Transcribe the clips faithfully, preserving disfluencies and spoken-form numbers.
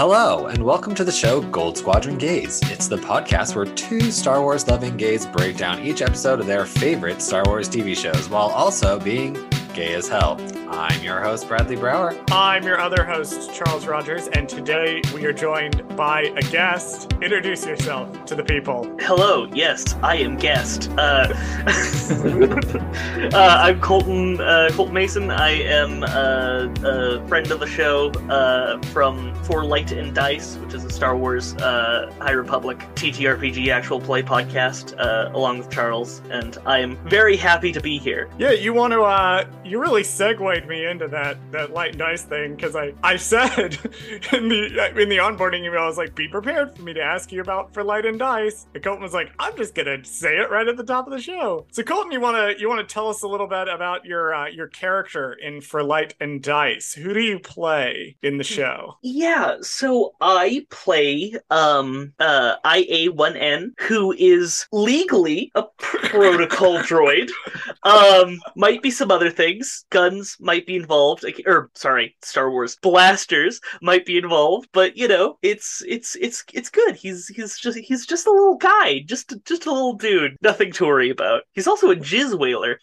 Hello, and welcome to the show Gold Squadron Gaze. It's the podcast where two Star Wars-loving gays break down each episode of their favorite Star Wars T V shows while also being gay as hell. I'm your host, Bradley Brower. I'm your other host, Charles Rogers, and today we are joined by a guest. Introduce yourself to the people. Hello, yes, I am guest. Uh, uh, I'm Colton, uh, Colton Mason. I am uh, a friend of the show uh, from For Light and Dice, which is a Star Wars uh, High Republic T T R P G actual play podcast, uh, along with Charles, and I am very happy to be here. Yeah, you want to, uh, you really segue me into that that light and dice thing, because I I said in the in the onboarding email, I was like, be prepared for me to ask you about For Light and Dice, and Colton was like, I'm just gonna say it right at the top of the show. So Colton, you wanna you wanna tell us a little bit about your uh, your character in For Light and Dice? Who do you play in the show? Yeah, so I play um uh I A one N, who is legally a protocol droid. Um, might be some other things. Guns might be involved, or sorry, Star Wars blasters might be involved, but you know, it's it's it's it's good. He's he's just he's just a little guy, just just a little dude, nothing to worry about. He's also a jizz whaler.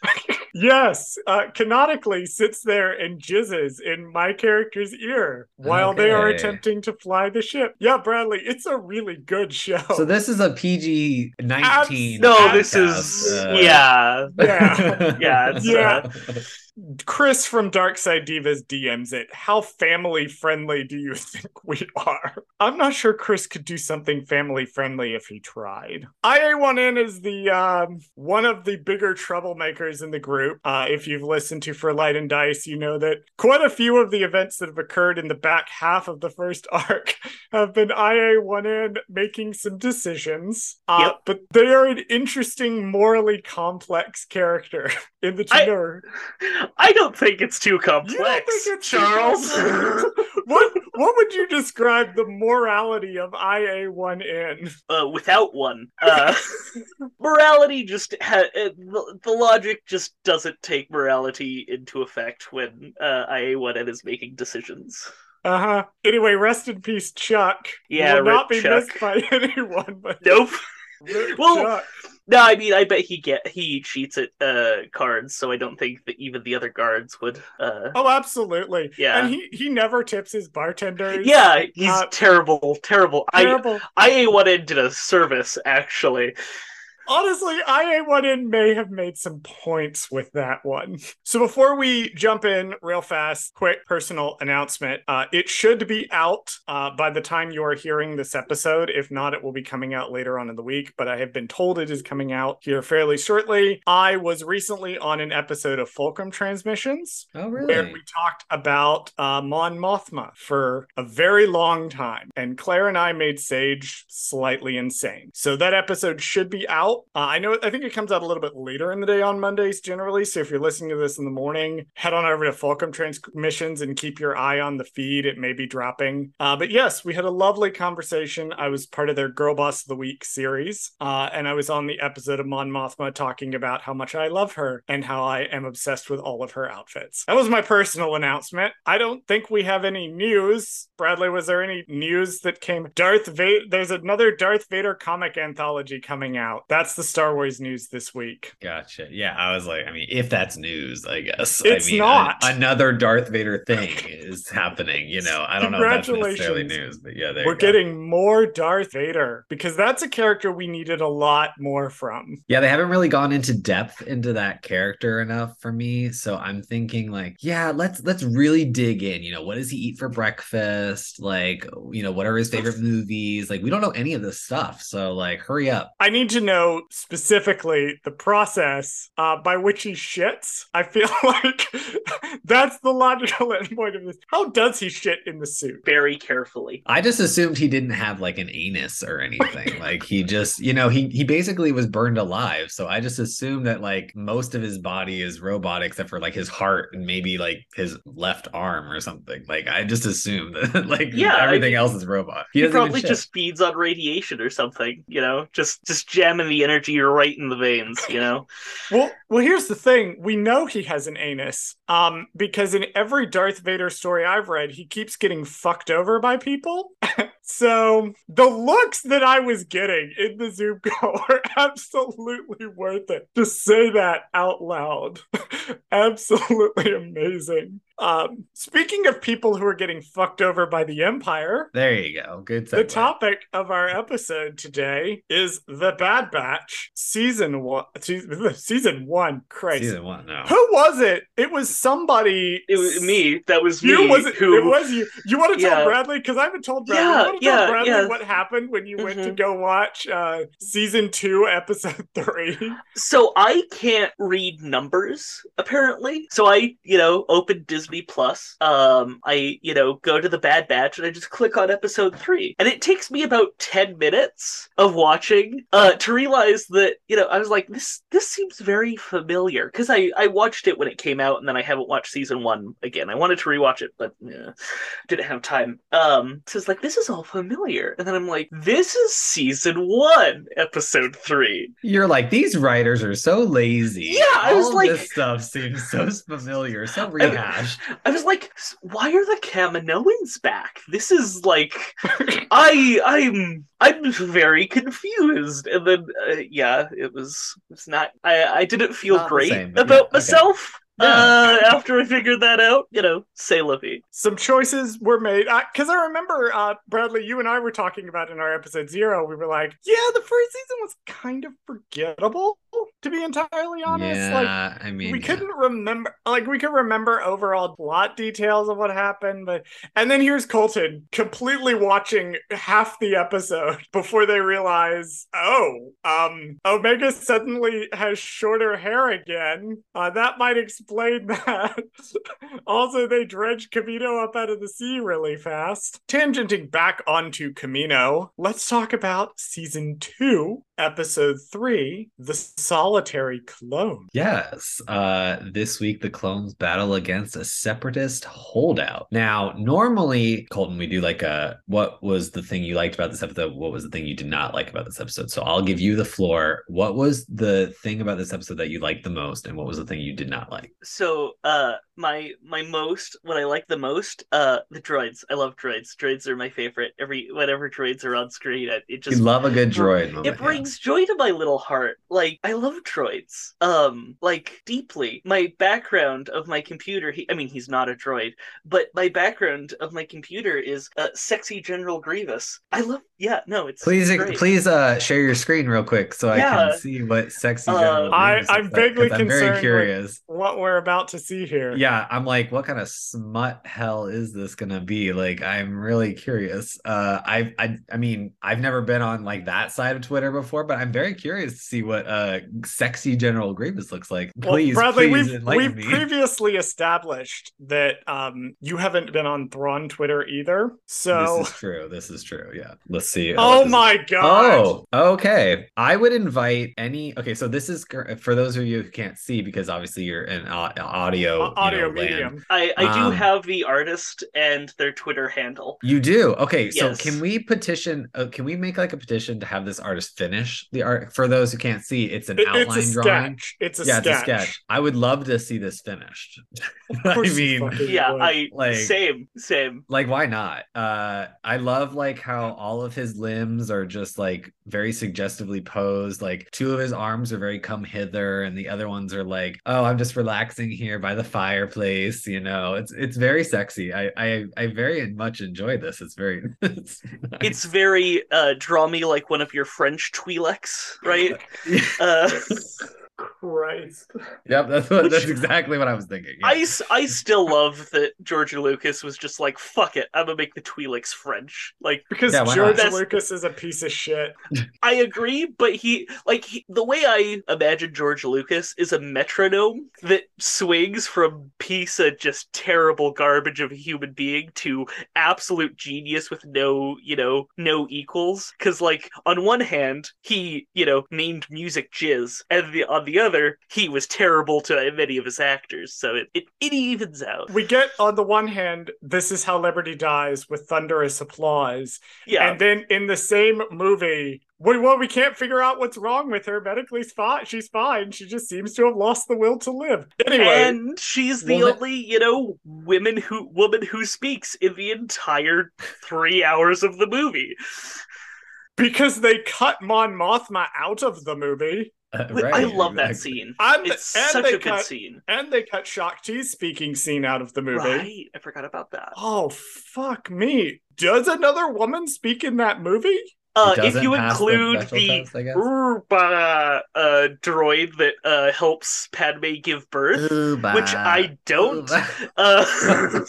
Yes, uh, canonically sits there and jizzes in my character's ear while okay. they are attempting to fly the ship. Yeah, Bradley, it's a really good show. So this is a P G nineteen. Abs- no, podcast. This is uh... yeah, yeah, yeah, it's, yeah. Uh... Chris from Darkside Divas D Ms it. How family friendly do you think we are? I'm not sure Chris could do something family friendly if he tried. I A one N is the um, one of the bigger troublemakers in the group. Uh, if you've listened to For Light and Dice, you know that quite a few of the events that have occurred in the back half of the first arc have been I A one N making some decisions. Uh, yep. But they are an interesting, morally complex character in the trailer. I- I don't think it's too complex, you don't think it's Charles. Too complex. what what would you describe the morality of I A one N? Uh, without one, uh, morality just ha- the, the logic just doesn't take morality into effect when uh, I A one N is making decisions. Uh-huh. Anyway, rest in peace, Chuck. Yeah, will not be Chuck. Missed by anyone. But nope. Well. Chuck. No, I mean, I bet he get he cheats at uh, cards, so I don't think that even the other guards would. Uh... Oh, absolutely. Yeah. And he, he never tips his bartenders. Yeah, he's uh, terrible, terrible. Terrible. I, I A one N did a service, actually. Honestly, I A one N may have made some points with that one. So before we jump in, real fast, quick personal announcement. Uh, it should be out uh, by the time you are hearing this episode. If not, it will be coming out later on in the week, but I have been told it is coming out here fairly shortly. I was recently on an episode of Fulcrum Transmissions. Oh, really? Where we talked about uh, Mon Mothma for a very long time, and Claire and I made Sage slightly insane. So that episode should be out. Uh, I know. I think it comes out a little bit later in the day on Mondays generally. So if you're listening to this in the morning, head on over to Fulcrum Transmissions and keep your eye on the feed. It may be dropping. Uh, but yes, we had a lovely conversation. I was part of their Girl Boss of the Week series. Uh, and I was on the episode of Mon Mothma talking about how much I love her and how I am obsessed with all of her outfits. That was my personal announcement. I don't think we have any news. Bradley, was there any news that came? Darth Vader. There's another Darth Vader comic anthology coming out. That's That's the Star Wars news this week. Gotcha. Yeah, I was like, I mean, if that's news, I guess. It's I mean, not. A, another Darth Vader thing is happening, you know. I don't know if that's necessarily news, but yeah, there We're you go. Getting more Darth Vader, because that's a character we needed a lot more from. Yeah, they haven't really gone into depth into that character enough for me, so I'm thinking like, yeah, let's let's really dig in, you know, what does he eat for breakfast? Like, you know, what are his favorite movies? Like, we don't know any of this stuff, so like, hurry up. I need to know specifically the process uh, by which he shits. I feel like that's the logical endpoint of this. How does he shit in the suit? Very carefully. I just assumed he didn't have like an anus or anything. Like he just, you know, he, he basically was burned alive. So I just assumed that like most of his body is robotic except for like his heart and maybe like his left arm or something. Like I just assumed that like yeah, everything I mean, else is robot. He, he probably just feeds on radiation or something, you know, just, just jamming the energy you're right in the veins, you know. well well here's the thing, we know he has an anus um because in every Darth Vader story I've read, he keeps getting fucked over by people So the looks that I was getting in the Zoom call are absolutely worth it. Just say that out loud. Absolutely amazing. Um, speaking of people who are getting fucked over by the Empire. There you go. Good. Segue. The topic of our episode today is The Bad Batch season one. Season one. Christ. Season one. No. Who was it? It was somebody. It was me. That was you, me. Was it, who... it was you. You want to tell yeah. Bradley? Because I haven't told Bradley. Yeah, you want to yeah, tell Bradley yeah. what happened when you mm-hmm. went to go watch uh, season two, episode three? So I can't read numbers, apparently. So I, you know, opened Disney Plus. Um, I, you know, go to The Bad Batch and I just click on episode three. And it takes me about ten minutes of watching uh, to realize that, you know, I was like, this this seems very familiar. Because I, I watched it when it came out and then I haven't watched season one again. I wanted to rewatch it, but uh, didn't have time. Um, so it's like, this is all familiar. And then I'm like, this is season one, episode three. You're like, these writers are so lazy. Yeah, I was all like... this stuff seems so familiar, so rehashed. I was like, why are the Kaminoans back? This is like, I, I'm, I'm very confused. And then, uh, yeah, it was, it's not, I, I didn't feel not great same, about yeah, okay. myself. Yeah. Uh, after I figured that out, you know, say Livy. Some choices were made. Because uh, I remember, uh, Bradley, you and I were talking about in our episode zero, we were like, yeah, the first season was kind of forgettable, to be entirely honest. Yeah, like, I mean, we yeah. couldn't remember, like, we could remember overall plot details of what happened, but, and then here's Colton completely watching half the episode before they realize, oh, um, Omega suddenly has shorter hair again. Uh, that might explain Explain that. Also, they dredged Kamino up out of the sea really fast. Tangenting back onto Kamino, let's talk about season two, episode three, The Solitary Clone. Yes. Uh, this week, the clones battle against a separatist holdout. Now, normally, Colton, we do like a, what was the thing you liked about this episode? What was the thing you did not like about this episode? So I'll give you the floor. What was the thing about this episode that you liked the most? And what was the thing you did not like? So, uh, my my most, what I like the most, uh, the droids. I love droids. Droids are my favorite. Every whenever droids are on screen, it, it just you love a good droid. Moment, it brings yeah. joy to my little heart. Like I love droids. Um, like deeply. My background of my computer. He, I mean, he's not a droid, but my background of my computer is uh, sexy General Grievous. I love. Yeah, no, it's please great. please uh share your screen real quick so I yeah. can see what sexy General uh, Grievous. I, I'm vaguely concerned. I'm very curious. With what we're about to see here. Yeah, I'm like, what kind of smut hell is this gonna be? Like, I'm really curious. Uh, I've, I, I mean, I've never been on like that side of Twitter before, but I'm very curious to see what uh, sexy General Grievous looks like. Please, well, Bradley, please we've, enlighten we've me. Previously established that um, you haven't been on Thrawn Twitter either, so this is true. This is true. Yeah, let's see. Oh uh, my is... god. Oh, okay. I would invite any. Okay, so this is for those of you who can't see because obviously you're an audio, audio you know, medium. I, I do um, have the artist and their Twitter handle. You do? Okay, yes. So can we petition, uh, can we make like a petition to have this artist finish the art? For those who can't see, it's an it, outline it's drawing. Sketch. It's a yeah, sketch. It's a sketch. I would love to see this finished. I mean, yeah, I like, same, same. Like, why not? Uh, I love like how all of his limbs are just like very suggestively posed. Like two of his arms are very come hither and the other ones are like, oh, I'm just relaxing here by the fireplace, you know. It's it's very sexy. I I, I very much enjoy this. It's very it's, nice. It's very uh, draw me like one of your French Twi'leks, right? uh Christ. Yep, that's what, Which, that's exactly what I was thinking. Yeah. I, I still love that George Lucas was just like, fuck it, I'm gonna make the Twi'leks French. Like, because yeah, George Lucas is a piece of shit. I agree, but he, like, he, the way I imagine George Lucas is a metronome that swings from piece of just terrible garbage of a human being to absolute genius with no, you know, no equals. Because, like, on one hand, he, you know, named music Jizz, and the, on the other, he was terrible to many of his actors, so it, it, it evens out. We get, on the one hand, this is how liberty dies with thunderous applause. Yeah. And then in the same movie, we, well, we can't figure out what's wrong with her. Medically, she's fine. She just seems to have lost the will to live. Anyway, and she's the woman. only, you know, woman who woman who speaks in the entire three hours of the movie. Because they cut Mon Mothma out of the movie. Uh, right, I love exactly. that scene. And, it's and such a cut, good scene. And they cut Shakti's speaking scene out of the movie. Right, I forgot about that. Oh, fuck me. Does another woman speak in that movie? Uh, if you include the, the test, Uba uh, droid that uh, helps Padme give birth, Uba. which I don't. Uh,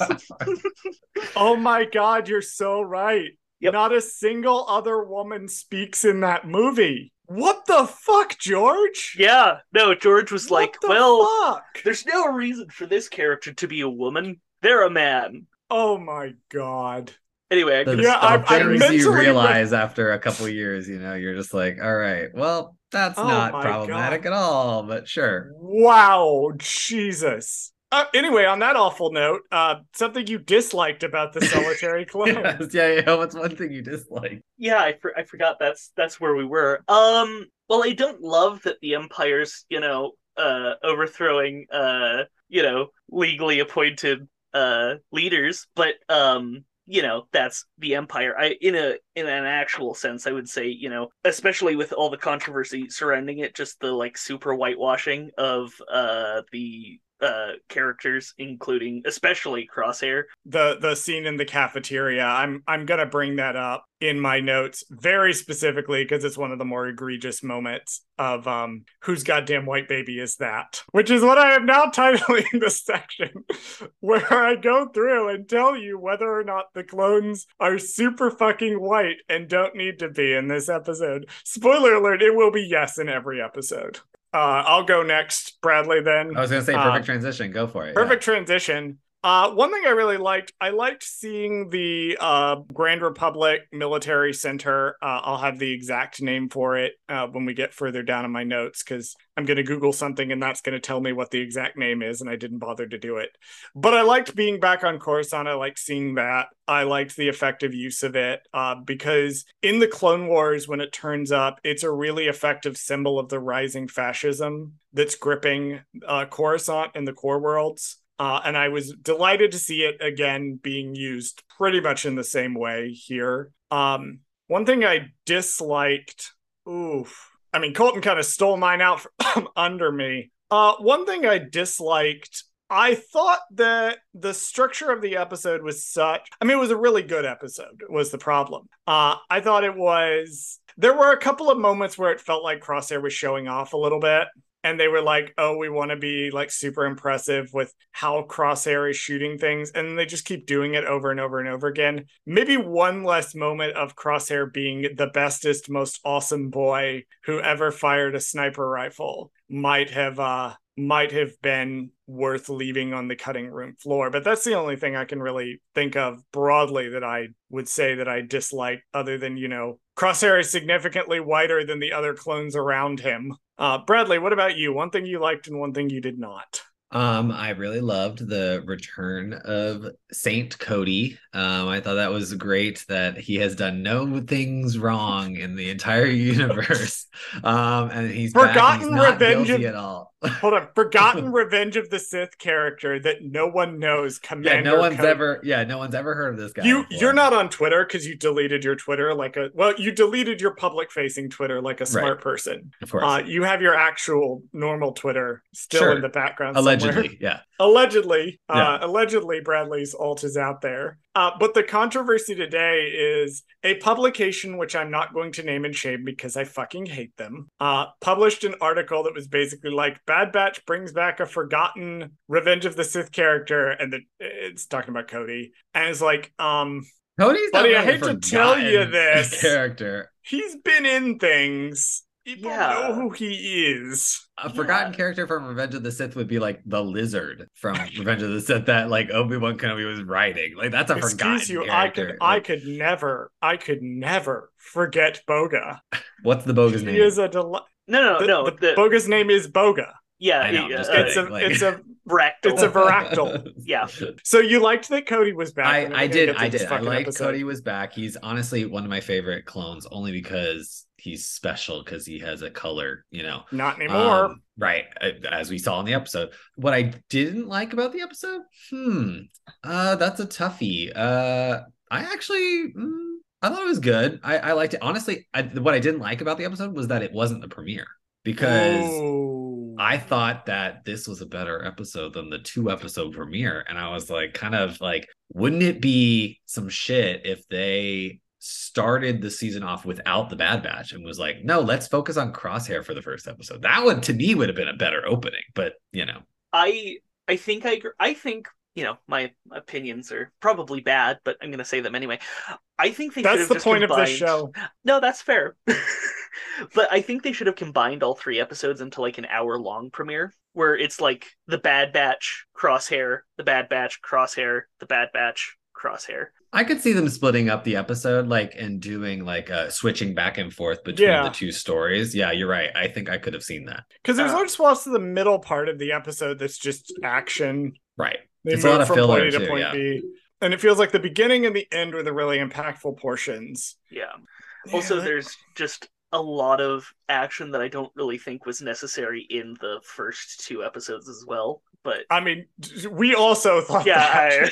oh my god, you're so right. Yep. Not a single other woman speaks in that movie. What the fuck, George? Yeah, no, George was what like, the well, fuck? There's no reason for this character to be a woman. They're a man. Oh my god. Anyway, I yeah, I, I mentally you realize re- after a couple years, you know, you're just like, all right, well, that's oh not problematic god. at all, but sure. Wow, Jesus. Uh, anyway, on that awful note, uh, something you disliked about The Solitary Clone. yes, yeah, yeah, what's one thing you disliked? Yeah, I, for- I forgot that's that's where we were. Um, well, I don't love that the Empire's, you know, uh, overthrowing, uh, you know, legally appointed uh, leaders, but, um, you know, that's the Empire. I in a in an actual sense, I would say, you know, especially with all the controversy surrounding it, just the, like, super whitewashing of uh, the... uh characters, including especially Crosshair. The the scene in the cafeteria. I'm I'm gonna bring that up in my notes very specifically because it's one of the more egregious moments of um whose goddamn white baby is that? Which is what I am now titling this section, where I go through and tell you whether or not the clones are super fucking white and don't need to be in this episode. Spoiler alert, it will be yes in every episode. Uh, I'll go next, Bradley, then. I was going to say perfect uh, transition. Go for it. Perfect yeah. transition. Uh, one thing I really liked, I liked seeing the uh, Grand Republic Military Center. Uh, I'll have the exact name for it uh, when we get further down in my notes, because I'm going to Google something and that's going to tell me what the exact name is, and I didn't bother to do it. But I liked being back on Coruscant. I liked seeing that. I liked the effective use of it uh, because in the Clone Wars, when it turns up, it's a really effective symbol of the rising fascism that's gripping uh, Coruscant and the core worlds. Uh, and I was delighted to see it again being used pretty much in the same way here. Um, one thing I disliked, oof, I mean, Colton kind of stole mine out from under me. Uh, one thing I disliked, I thought that the structure of the episode was such, I mean, it was a really good episode, was the problem. Uh, I thought it was, there were a couple of moments where it felt like Crosshair was showing off a little bit. And they were like, oh, we want to be like super impressive with how Crosshair is shooting things. And they just keep doing it over and over and over again. Maybe one less moment of Crosshair being the bestest, most awesome boy who ever fired a sniper rifle might have uh, might have been worth leaving on the cutting room floor. But that's the only thing I can really think of broadly that I would say that I dislike, other than, you know, Crosshair is significantly whiter than the other clones around him. Uh, Bradley, what about you? One thing you liked and one thing you did not. Um, I really loved the return of Saint Cody. Um, I thought that was great that he has done no things wrong in the entire universe. Um, and he's forgotten back and he's not guilty at all. Hold on, forgotten Revenge of the Sith character that no one knows. Commander yeah, no one's Cody. ever. Yeah, no one's ever heard of this guy. You, before. You're not on Twitter because you deleted your Twitter like a. Well, you deleted your public-facing Twitter like a smart right. person. Of course, uh, you have your actual normal Twitter still sure. in the background. Allegedly, somewhere. yeah. Allegedly, yeah. Uh, allegedly, Bradley's alt is out there. Uh, but the controversy today is a publication, which I'm not going to name and shame because I fucking hate them, uh, published an article that was basically like, Bad Batch brings back a forgotten Revenge of the Sith character, and the, it's talking about Cody. And it's like, um, Cody's buddy, I hate to tell you this. Character. He's been in things. People yeah. know who he is. A yeah. forgotten character from Revenge of the Sith would be like the lizard from Revenge of the Sith that like Obi-Wan Kenobi was riding. Like that's a Excuse forgotten you, character. I could, I could never, I could never forget Boga. What's the Boga's name? He is a deli- no, no, the, no. The, the Boga's name is Boga. Yeah, know, yeah. It's, a, like, it's a Bractal. It's a Bractal. Yeah. So you liked that Cody was back. I, I did. I did. I liked episode. Cody was back. He's honestly one of my favorite clones, only because he's special, because he has a color, you know. Not anymore. Um, right. As we saw in the episode. What I didn't like about the episode? Hmm. Uh, that's a toughie. Uh, I actually... Mm, I thought it was good. I, I liked it. Honestly, I, what I didn't like about the episode was that it wasn't the premiere. Because... Oh. I thought that this was a better episode than the two episode premiere. And I was like, kind of like, wouldn't it be some shit if they started the season off without the Bad Batch and was like, no, let's focus on Crosshair for the first episode. That one to me would have been a better opening, but you know, I, I think I, I think, you know, my opinions are probably bad, but I'm going to say them anyway. I think they that's the just point combined... of this show. No, that's fair. But I think they should have combined all three episodes into like an hour long premiere where it's like the Bad Batch, Crosshair, the Bad Batch, Crosshair, the Bad Batch, Crosshair. I could see them splitting up the episode like and doing like uh, switching back and forth between yeah. the two stories. Yeah, you're right. I think I could have seen that. Because there's uh, large swaths of the middle part of the episode that's just action. Right. They it's a lot of filler point A to point yeah. B. And it feels like the beginning and the end were the really impactful portions. Yeah. Also, yeah. there's just a lot of action that I don't really think was necessary in the first two episodes as well. But I mean, we also thought yeah, that.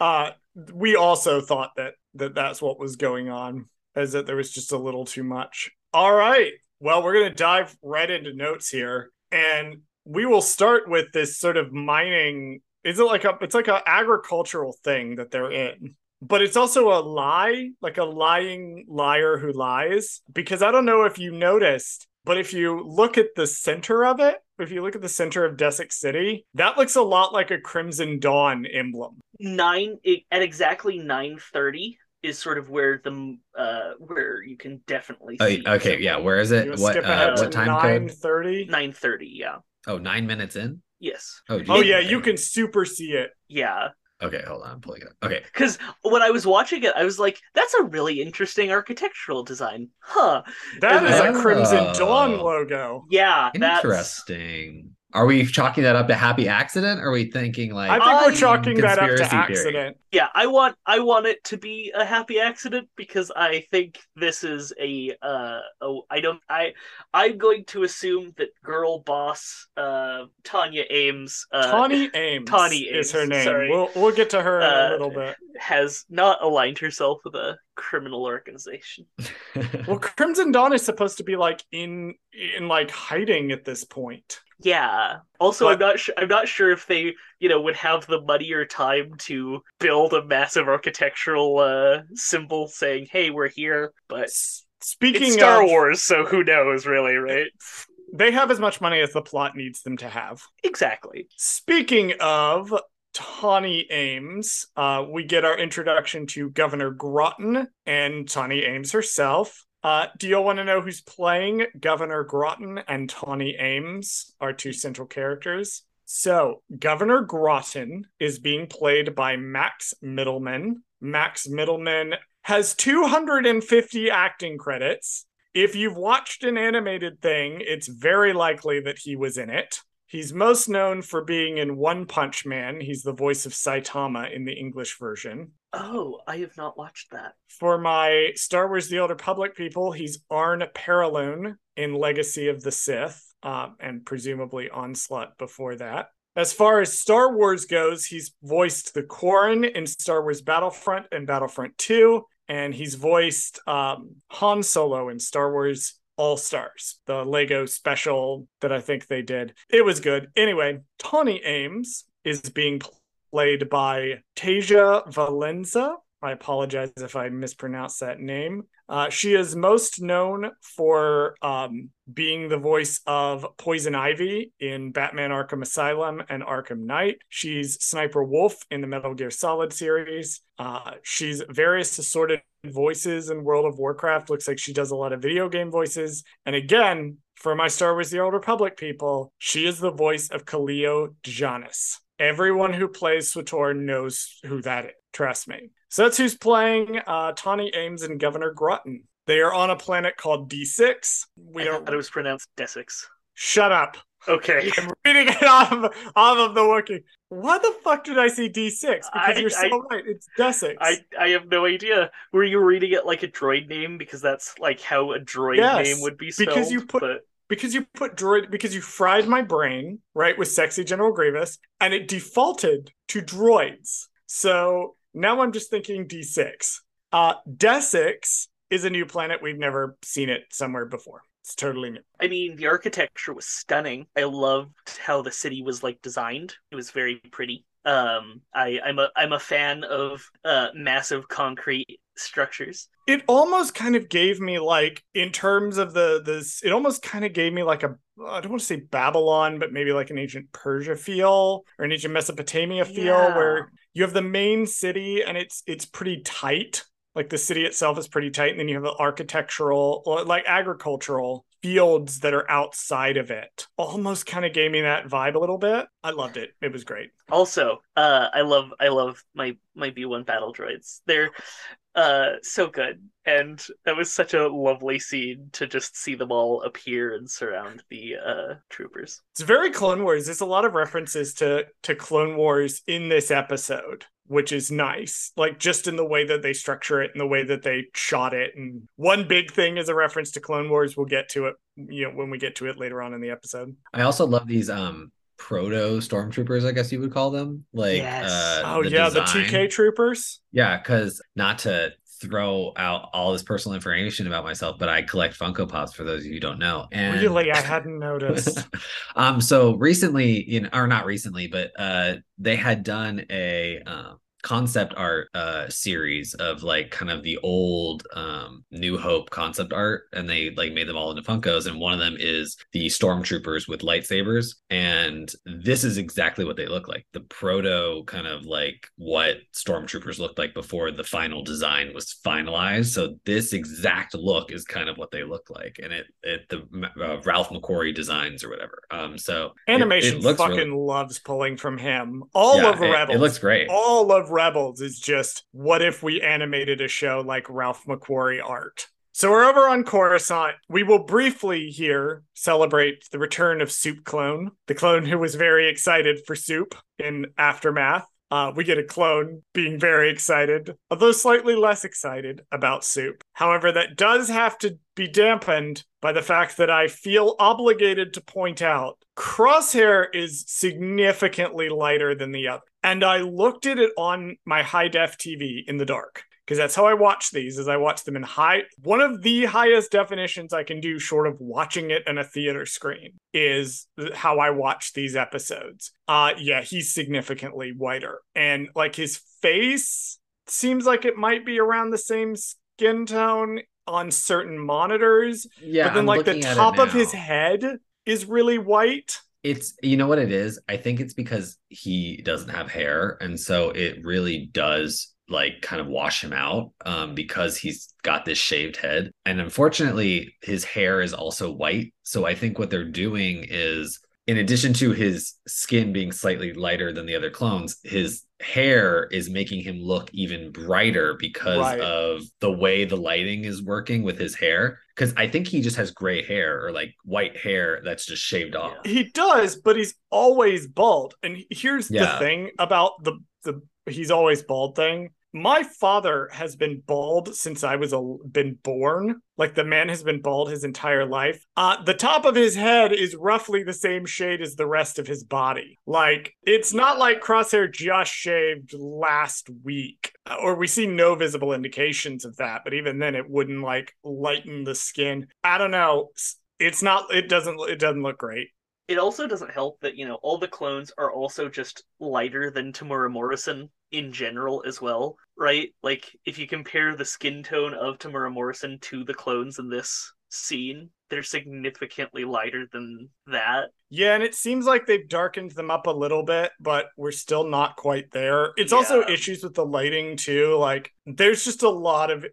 I... uh, we also thought that, that that's what was going on, is that there was just a little too much. All right. Well, we're going to dive right into notes here. And we will start with this sort of mining... Is it like a, it's like an agricultural thing that they're in, but it's also a lie, like a lying liar who lies, because I don't know if you noticed, but if you look at the center of it, if you look at the center of Desix City, that looks a lot like a Crimson Dawn emblem. Nine at exactly nine thirty is sort of where the, uh, where you can definitely see. Oh, okay. Yeah. Where is it? What, uh, what time code? nine thirty nine thirty Yeah. Oh, nine minutes in. Yes. Oh, oh yeah, you can super see it. Yeah. Okay, hold on, I'm pulling it up. Okay. Because when I was watching it, I was like, that's a really interesting architectural design. Huh. That and is then... a Crimson Dawn logo. Yeah, interesting. That's... Are we chalking that up to happy accident? Or are we thinking like... I think I... we're chalking that up to accident. Theory. Yeah, I want I want it to be a happy accident because I think this is a... Uh, oh, I don't... I, I'm going to assume that girl boss uh, Tawni Ames... Uh, Tawni Ames Tawni Ames is her name. Sorry, we'll, we'll get to her in uh, a little bit. Has not aligned herself with a criminal organization. Well, Crimson Dawn is supposed to be like in in like hiding at this point. Yeah. Also, but... I'm not su- I'm not sure if they, you know, would have the money or time to build a massive architectural uh, symbol saying, "Hey, we're here." But speaking it's Star of... Wars, so who knows, really, right? They have as much money as the plot needs them to have. Exactly. Speaking of Tawni Ames, uh, we get our introduction to Governor Grotton and Tawni Ames herself. Uh, do you all want to know who's playing Governor Grotton and Tawni Ames, our two central characters? So, Governor Grotton is being played by Max Middleman. Max Middleman has two hundred fifty acting credits. If you've watched an animated thing, it's very likely that he was in it. He's most known for being in One Punch Man. He's the voice of Saitama in the English version. Oh, I have not watched that. For my Star Wars The Old Republic people, he's Arn Paralone in Legacy of the Sith, um, and presumably Onslaught before that. As far as Star Wars goes, he's voiced the Corrin in Star Wars Battlefront and Battlefront two, and he's voiced um, Han Solo in Star Wars All Stars, the Lego special that I think they did. It was good. Anyway, Tawni Ames is being played by Tasia Valenza. I apologize if I mispronounce that name. Uh, she is most known for um, being the voice of Poison Ivy in Batman Arkham Asylum and Arkham Knight. She's Sniper Wolf in the Metal Gear Solid series. Uh, she's various assorted voices in World of Warcraft. Looks like she does a lot of video game voices. And again, for my Star Wars The Old Republic people, she is the voice of Kaleo Dejanis. Everyone who plays S W TOR knows who that is. Trust me. So that's who's playing uh, Tawni Ames and Governor Grotton. They are on a planet called Desix. We I don't... thought it was pronounced Desix. Shut up. Okay. I'm reading it off of, off of the working. Why the fuck did I see D six? Because I, you're so I, right. It's Desix. I, I have no idea. Were you reading it like a droid name? Because that's like how a droid yes, name would be spelled. Because you put... But... Because you put droid, because you fried my brain, right, with sexy General Grievous, and it defaulted to droids. So now I'm just thinking D six. Uh, Desix is a new planet. We've never seen it somewhere before. It's totally new. I mean, the architecture was stunning. I loved how the city was like designed. It was very pretty. Um, I, I'm a I'm a fan of uh, massive concrete structures. It almost kind of gave me like, in terms of the this, it almost kind of gave me like a, I don't want to say Babylon, but maybe like an ancient Persia feel or an ancient Mesopotamia feel, yeah. Where you have the main city and it's it's pretty tight. Like the city itself is pretty tight, and then you have the architectural, like agricultural fields that are outside of it. Almost kind of gave me that vibe a little bit. I loved it. It was great. Also, uh, I love I love my my B one battle droids. They're uh so good, and that was such a lovely scene to just see them all appear and surround the uh troopers. It's very Clone Wars. There's a lot of references to to Clone Wars in this episode, which is nice, like just in the way that they structure it and the way that they shot it. And one big thing is a reference to Clone Wars. We'll get to it, you know, when we get to it later on in the episode. I also love these um proto stormtroopers, I guess you would call them, like yes. uh, oh the yeah design. The two K troopers, yeah, because not to throw out all this personal information about myself, but I collect Funko Pops, for those of you who don't know. And really, I hadn't noticed. um so recently in or not recently but uh they had done a um concept art uh series of like kind of the old um New Hope concept art, and they like made them all into Funkos, and one of them is the stormtroopers with lightsabers, and this is exactly what they look like, the proto kind of like what stormtroopers looked like before the final design was finalized. So this exact look is kind of what they look like, and it it the uh, Ralph McQuarrie designs or whatever. Um so animation it, it fucking really... loves pulling from him all yeah, over it, Rebels. It looks great. All of Rebels is just, what if we animated a show like Ralph McQuarrie art? So we're over on Coruscant. We will briefly here celebrate the return of Soup Clone, the clone who was very excited for soup in Aftermath. Uh, we get a clone being very excited, although slightly less excited about soup. However, that does have to be dampened by the fact that I feel obligated to point out Crosshair is significantly lighter than the other. And I looked at it on my high-def T V in the dark, because that's how I watch these, is I watch them in high... One of the highest definitions I can do, short of watching it in a theater screen, is how I watch these episodes. Uh, yeah, he's significantly whiter. And, like, his face seems like it might be around the same skin tone on certain monitors. Yeah, but then, I'm like, the top of his head is really white. It's, you know what it is? I think it's because he doesn't have hair. And so it really does like kind of wash him out um, because he's got this shaved head. And unfortunately, his hair is also white. So I think what they're doing is, in addition to his skin being slightly lighter than the other clones, his hair is making him look even brighter because right. of the way the lighting is working with his hair. Because I think he just has gray hair or like white hair that's just shaved off. He does, but he's always bald. And here's yeah. the thing about the, the he's always bald thing. My father has been bald since I was a, been born. Like, the man has been bald his entire life. Uh, the top of his head is roughly the same shade as the rest of his body. Like, it's not like Crosshair just shaved last week. Or we see no visible indications of that. But even then, it wouldn't, like, lighten the skin. I don't know. It's not, it doesn't, it doesn't look great. It also doesn't help that, you know, all the clones are also just lighter than Tamura Morrison in general as well, right? Like, if you compare the skin tone of Tamura Morrison to the clones in this scene, they're significantly lighter than that. Yeah, and it seems like they've darkened them up a little bit, but we're still not quite there. It's yeah. also issues with the lighting, too. Like, there's just a lot of...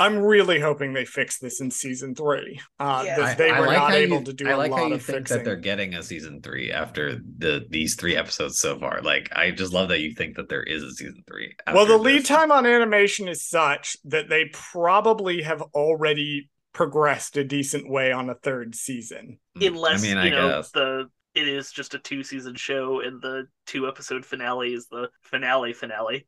I'm really hoping they fix this in season three. Uh, yeah. I, they I were like not able you, to do I a like lot how you of think fixing. That they're getting a season three after the these three episodes so far. Like, I just love that you think that there is a season three. Well, the lead time on animation is such that they probably have already progressed a decent way on a third season. Unless, I mean, I you know, guess. the it is just a two-season show, and the two-episode finale is the finale finale.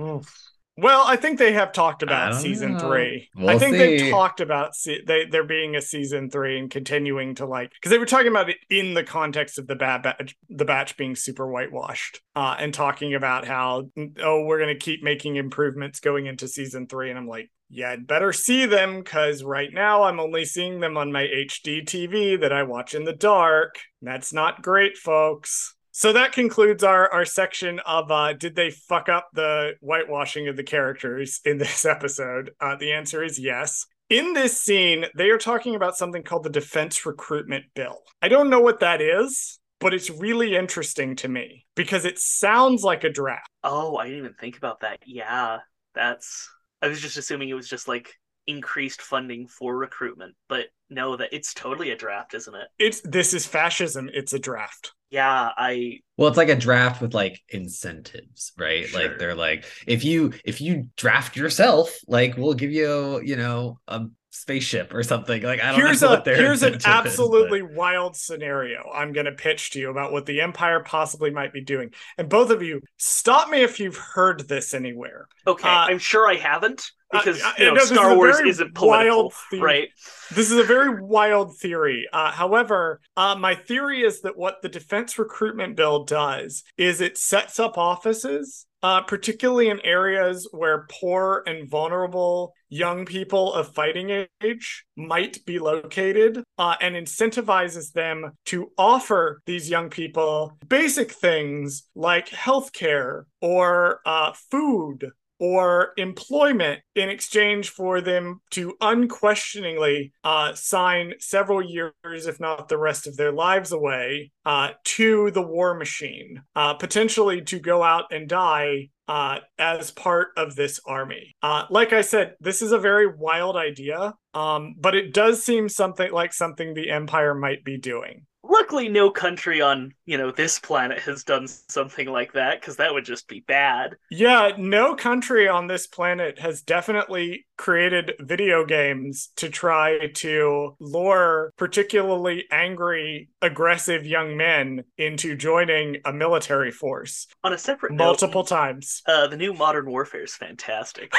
Oof. Well, I think they have talked about season know. three. We'll I think see. they've talked about se- they, there being a season three and continuing to, like, because they were talking about it in the context of the Bad Batch, the Batch being super whitewashed, uh, and talking about how, oh, we're going to keep making improvements going into season three. And I'm like, yeah, I'd better see them, because right now I'm only seeing them on my H D T V that I watch in the dark. That's not great, folks. So that concludes our, our section of uh, did they fuck up the whitewashing of the characters in this episode? Uh, the answer is yes. In this scene, they are talking about something called the Defense Recruitment Bill. I don't know what that is, but it's really interesting to me because it sounds like a draft. Oh, I didn't even think about that. Yeah, that's... I was just assuming it was just like increased funding for recruitment, but no, that it's totally a draft, isn't it? It's This is fascism. It's a draft. Yeah, I... Well, it's like a draft with, like, incentives, right? Sure. Like, they're like, if you if you draft yourself, like, we'll give you, you know, a spaceship or something. Like, I don't here's know a, what their Here's an absolutely is, but... wild scenario I'm going to pitch to you about what the Empire possibly might be doing. And both of you, stop me if you've heard this anywhere. Okay, uh, I'm sure I haven't, because uh, you know, no, Star is Wars isn't political, right? This is a very wild theory. Uh, however, uh, my theory is that what the Defense Recruitment Bill does is it sets up offices, uh, particularly in areas where poor and vulnerable young people of fighting age might be located, uh, and incentivizes them to offer these young people basic things like healthcare or uh, food or employment in exchange for them to unquestioningly uh, sign several years, if not the rest of their lives away, uh, to the war machine, uh, potentially to go out and die uh, as part of this army. Uh, like I said, this is a very wild idea, um, but it does seem something like something the Empire might be doing. Luckily, no country on, you know, this planet has done something like that, because that would just be bad. Yeah, no country on this planet has definitely created video games to try to lure particularly angry, aggressive young men into joining a military force. On a separate note, multiple times. Uh, the new Modern Warfare is fantastic.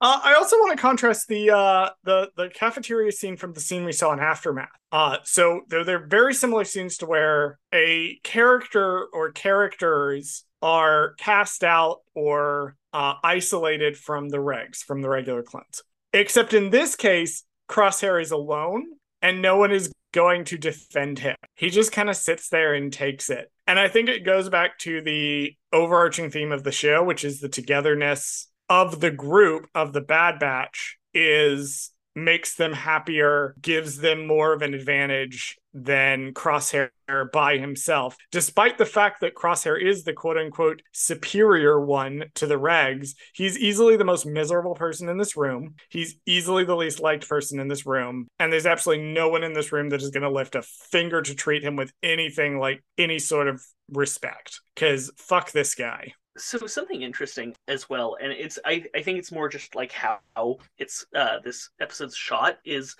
Uh, I also want to contrast the uh, the the cafeteria scene from the scene we saw in Aftermath. Uh, so they're, they're very similar scenes to where a character or characters are cast out or uh, isolated from the regs, from the regular clones. Except in this case, Crosshair is alone and no one is going to defend him. He just kind of sits there and takes it. And I think it goes back to the overarching theme of the show, which is the togetherness of the group of the Bad Batch is makes them happier, gives them more of an advantage than Crosshair by himself, despite the fact that Crosshair is the quote-unquote superior one to the regs. He's easily the most miserable person in this room. He's easily the least liked person in this room, and there's absolutely no one in this room that is going to lift a finger to treat him with anything like any sort of respect, because fuck this guy. So something interesting as well, and it's I, I think it's more just like how it's uh, this episode's shot is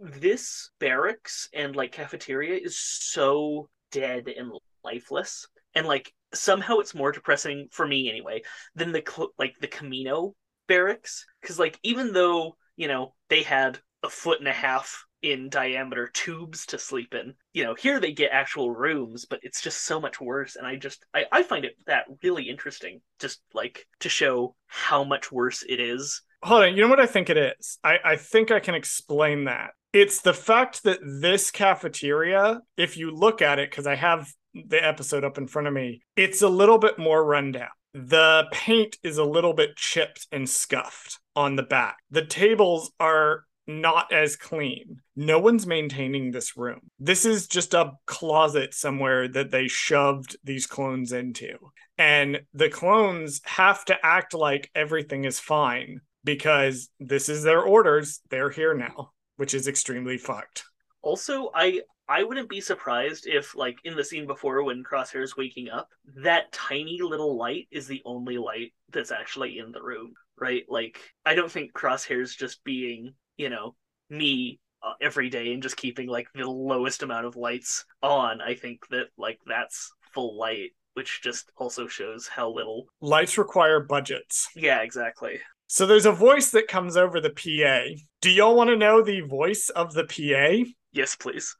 this barracks and like cafeteria is so dead and lifeless, and like somehow it's more depressing for me anyway than the like the Kamino barracks, because like even though you know they had a foot and a half in diameter tubes to sleep in, you know, here they get actual rooms, but it's just so much worse. And I just I, I find it that really interesting, just like to show how much worse it is. Hold on, you know what I think it is? I, I think I can explain that. It's the fact that this cafeteria, if you look at it, because I have the episode up in front of me, it's a little bit more rundown. The paint is a little bit chipped and scuffed on the back. The tables are not as clean. No one's maintaining this room. This is just a closet somewhere that they shoved these clones into. And the clones have to act like everything is fine because this is their orders. They're here now, which is extremely fucked. Also, I I wouldn't be surprised if, like, in the scene before when Crosshair's waking up, that tiny little light is the only light that's actually in the room, right? Like, I don't think Crosshair's just being, you know, me uh, every day and just keeping like the lowest amount of lights on, I think that like that's full light, which just also shows how little lights require budgets. Yeah, exactly. So there's a voice that comes over the P A. Do y'all want to know the voice of the P A? Yes, please.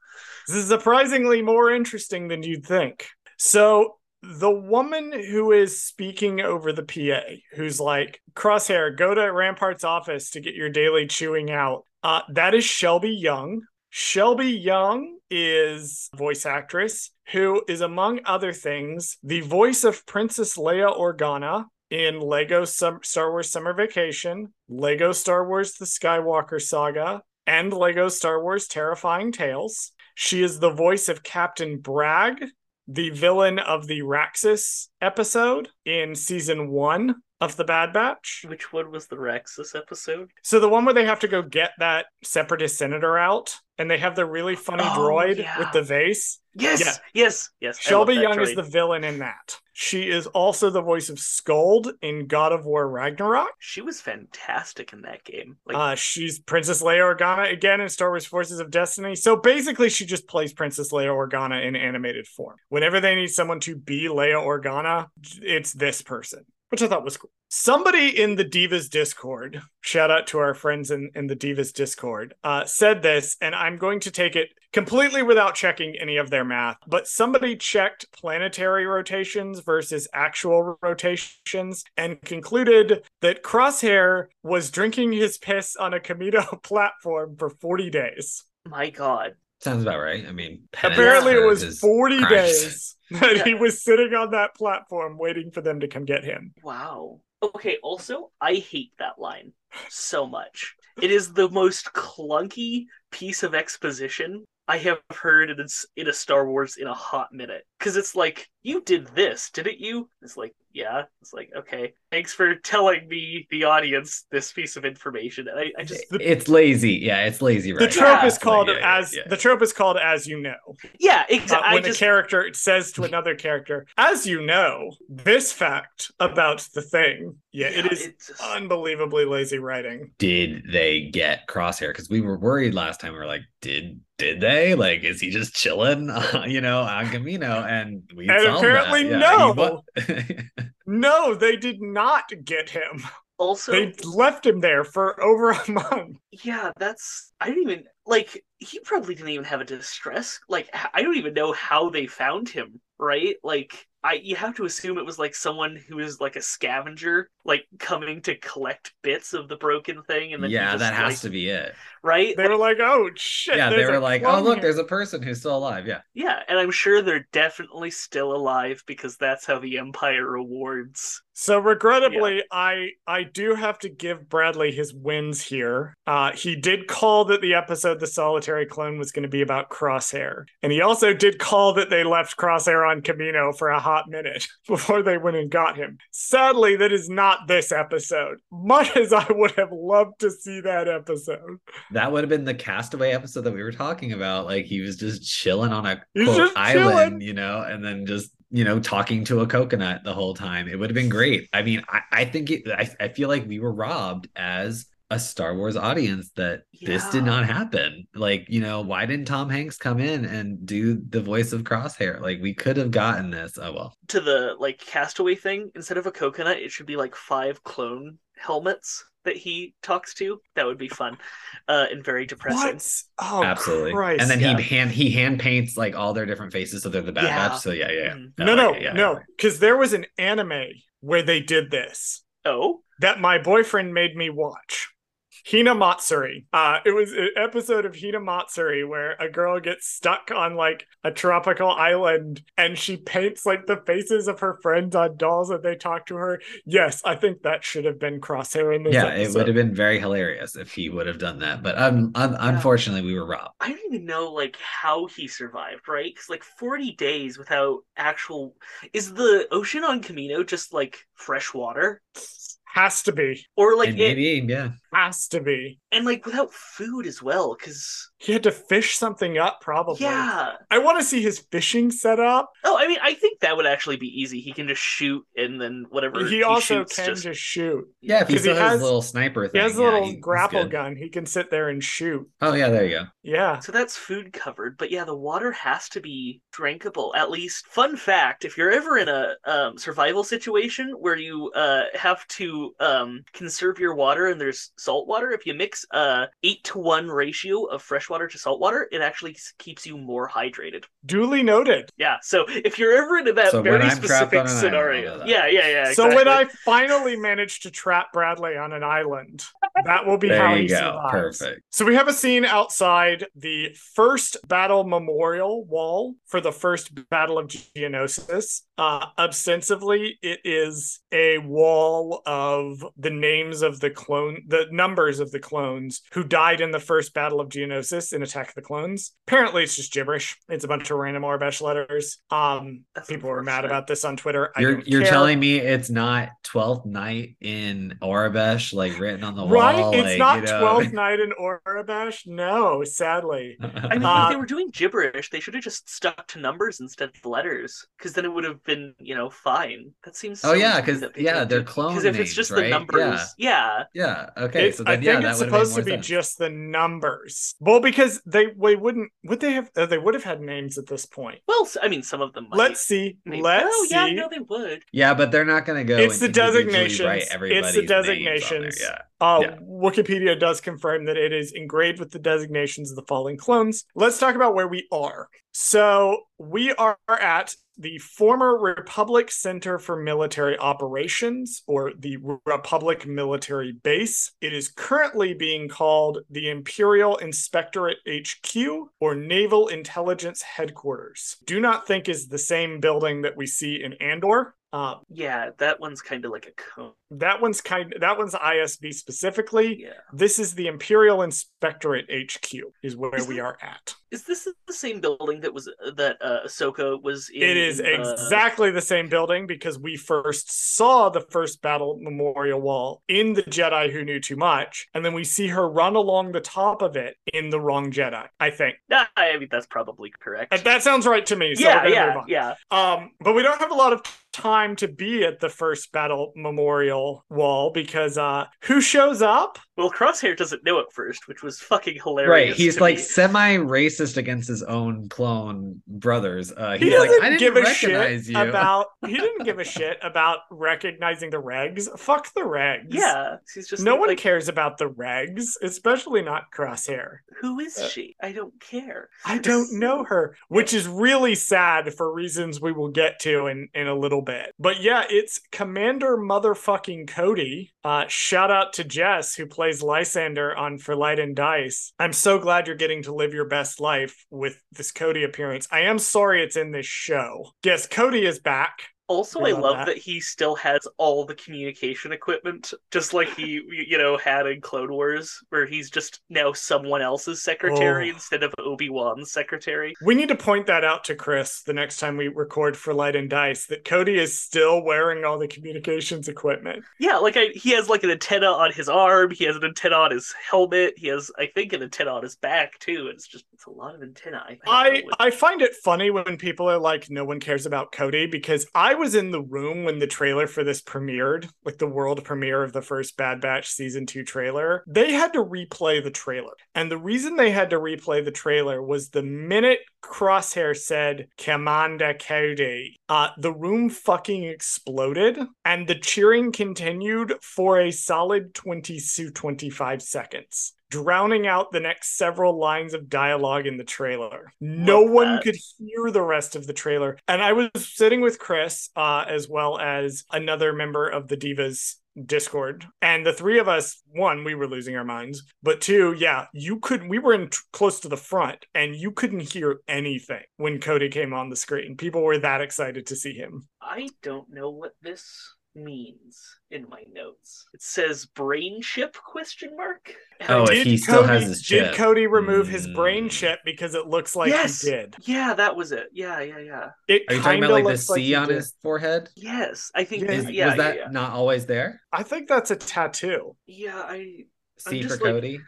This is surprisingly more interesting than you'd think. So the woman who is speaking over the P A, who's like, Crosshair, go to Rampart's office to get your daily chewing out. Uh, that is Shelby Young. Shelby Young is a voice actress who is, among other things, the voice of Princess Leia Organa in Lego Sum- Star Wars Summer Vacation, Lego Star Wars The Skywalker Saga, and Lego Star Wars Terrifying Tales. She is the voice of Captain Bragg, the villain of the Raxus episode in season one of The Bad Batch. Which one was the Raxus episode? So the one where they have to go get that Separatist senator out, and they have the really funny oh, droid yeah. with the vase. Yes, yeah. yes, yes. Shelby Young droid. is the villain in that. She is also the voice of Skold in God of War Ragnarok. She was fantastic in that game. Like, uh, she's Princess Leia Organa again in Star Wars Forces of Destiny. So basically she just plays Princess Leia Organa in animated form. Whenever they need someone to be Leia Organa, it's this person, which I thought was cool. Somebody in the Divas Discord, shout out to our friends in, in the Divas Discord, uh, said this, and I'm going to take it completely without checking any of their math, but somebody checked planetary rotations versus actual rotations and concluded that Crosshair was drinking his piss on a Kamino platform for forty days. My God. Sounds about right. I mean, apparently it was forty days that yeah. he was sitting on that platform waiting for them to come get him. Wow. Okay, also, I hate that line so much. It is the most clunky piece of exposition I have heard in a Star Wars in a hot minute. Because it's like, you did this, didn't you? It's like, yeah. It's like, okay, thanks for telling me, the audience, this piece of information. And I, I just the, it's lazy. Yeah, it's lazy. Right? The trope yeah, is called like, yeah, as yeah. the trope is called as you know. Yeah, exactly. Uh, when I a just... character says to another character, as you know, this fact about the thing. Yeah, yeah it is just... unbelievably lazy writing. Did they get Crosshair? Because we were worried last time. We were like, did did they? Like, is he just chilling? Uh, you know, on Kamino, and we. And apparently that. no yeah, no they did not get him. Also, they left him there for over a month. Yeah, that's I didn't even like he probably didn't even have a distress, like I don't even know how they found him, right? Like I you have to assume it was like someone who is like a scavenger, like coming to collect bits of the broken thing, and then yeah just, that has like, to be it, right? They like, were like, oh shit, yeah they were like, oh look here. There's a person who's still alive. Yeah yeah and I'm sure they're definitely still alive because that's how the Empire rewards. So regrettably, yeah. I I do have to give Bradley his wins here. Uh he did call that the episode The Solitary Clone was going to be about Crosshair, and he also did call that they left Crosshair on Kamino for a hot minute before they went and got him. Sadly, that is not this episode, much as I would have loved to see that episode. That would have been the Castaway episode that we were talking about. Like, he was just chilling on a quote, island, you know, and then just, you know, talking to a coconut the whole time. It would have been great. I mean, I, I think it, I, I feel like we were robbed as a Star Wars audience that yeah. this did not happen. Like, you know, why didn't Tom Hanks come in and do the voice of Crosshair? Like, we could have gotten this. Oh well. To the like Castaway thing, instead of a coconut, it should be like five clone helmets that he talks to. That would be fun uh and very depressing. What? Oh, absolutely. Christ, and then yeah. he hand he hand paints like all their different faces, so they're the Bad yeah. Batch. So yeah, yeah. Mm. No, no, no, okay, yeah, no. Because yeah. there was an anime where they did this. Oh, that my boyfriend made me watch. Hina Matsuri. Uh, it was an episode of Hina Matsuri where a girl gets stuck on like a tropical island and she paints like the faces of her friends on dolls and they talk to her. Yes, I think that should have been Crosshair in this yeah, episode. It would have been very hilarious if he would have done that. But um, un- yeah. unfortunately, we were robbed. I don't even know like how he survived, right? Because like forty days without actual... Is the ocean on Kamino just like fresh water? Has to be. Or like... It, maybe, yeah. Has to be. And like without food as well, because He had to fish something up, probably. Yeah. I want to see his fishing set up. Oh, I mean, I think that would actually be easy. He can just shoot, and then whatever he, he also shoots, can just... just shoot. Yeah, because he, he has a little sniper thing. He has a little yeah, he, grapple gun. He can sit there and shoot. Oh, yeah, there you go. Yeah. So that's food covered, but yeah, the water has to be drinkable, at least. Fun fact, if you're ever in a um, survival situation where you uh, have to um, conserve your water and there's salt water, if you mix a eight to one ratio of fresh water to salt water, it actually keeps you more hydrated. Duly noted. Yeah, so if you're ever in that so very specific scenario. Yeah, yeah, yeah. Exactly. So when I finally manage to trap Bradley on an island, that will be there how he go. survives. Perfect. So we have a scene outside the first battle memorial wall for the first battle of Geonosis. Uh, ostensibly, it is a wall of the names of the clone, the numbers of the clones who died in the first battle of Geonosis in Attack of the Clones. Apparently it's just gibberish. It's a bunch of random Aurebesh letters. Um, people were mad about this on Twitter. I you're you're telling me it's not twelfth night in Aurebesh, like written on the right? wall? Right? It's like, not you know, twelfth night in Aurebesh? No, sadly. I mean, uh, if they were doing gibberish, they should have just stuck to numbers instead of letters, because then it would have been, you know, fine. That seems so... Oh, yeah, because yeah, they're clone names, because if it's just right? the numbers... Yeah. Yeah, yeah. Okay. It, so then, I yeah, think that it's supposed to be sense. just the numbers. Well, because they, they wouldn't, would they have, uh, they would have had names at this point. Well, I mean, some of them might. Let's see. Maybe. Let's oh, see. Oh, yeah, no, they would. Yeah, but they're not going to go. It's the designations. It's the designations. Yeah. Uh, yeah. Wikipedia does confirm that it is engraved with the designations of the fallen clones. Let's talk about where we are. So we are at the former Republic Center for Military Operations, or the Republic Military Base. It is currently being called the Imperial Inspectorate H Q, or Naval Intelligence Headquarters. Do not think is the same building that we see in Andor. Um, yeah, that one's kind of like a cone. That one's kind. That one's I S B specifically. Yeah. This is the Imperial Inspectorate H Q. Is where is we this, are at. Is this the same building that was that uh, Ahsoka was in? It is exactly uh... the same building, because we first saw the first battle memorial wall in The Jedi Who Knew Too Much, and then we see her run along the top of it in The Wrong Jedi. I think. Nah, I mean, that's probably correct. And that sounds right to me. So yeah, yeah, move on. yeah. Um, but we don't have a lot of time to be at the first battle memorial wall, because uh who shows up? Well, Crosshair doesn't know at first, which was fucking hilarious. Right, he's like me. semi-racist against his own clone brothers. Uh he's he doesn't like, I didn't give a shit you. about he didn't give a shit about recognizing the regs. Fuck the regs. Yeah. He's just no like, one like, cares about the regs, especially not Crosshair. Who is uh, she? I don't care. I don't know her, which is really sad for reasons we will get to in, in a little bit. But yeah, it's Commander motherfucking Cody. Uh, shout out to Jess, who plays Lysander on For Light and Dice. I'm so glad you're getting to live your best life with this Cody appearance. I am sorry it's in this show. Yes, Cody is back. Also, I love, I love that. that he still has all the communication equipment, just like he, you know, had in Clone Wars, where he's just now someone else's secretary oh. instead of Obi-Wan's secretary. We need to point that out to Chris the next time we record For Light and Dice, that Cody is still wearing all the communications equipment. Yeah, like I, he has like an antenna on his arm, he has an antenna on his helmet, he has, I think, an antenna on his back, too. It's just, it's a lot of antennae. I, I, I find it funny when people are like, no one cares about Cody, because I was in the room when the trailer for this premiered, like the world premiere of the first Bad Batch season two trailer. They had to replay the trailer, and the reason they had to replay the trailer was the minute Crosshair said Commander Cody, uh the room fucking exploded, and the cheering continued for a solid twenty to twenty-five seconds, drowning out the next several lines of dialogue in the trailer. No Love one that. could hear the rest of the trailer. And I was sitting with Chris, uh, as well as another member of the Divas Discord, and the three of us, one, we were losing our minds, but two, yeah, you could we were in t- close to the front, and you couldn't hear anything when Cody came on the screen. People were that excited to see him. I don't know what this means. In my notes, it says brain chip question mark. Oh, did he still Cody, has his chip. Did Cody remove mm. his brain chip, because it looks like yes. he did? Yeah, that was it. Yeah, yeah, yeah. It Are you talking about like the C like on his forehead? Yes, I think. Yeah. Is, yeah, was that yeah, yeah. not always there? I think that's a tattoo. Yeah, I. C I'm for like... Cody.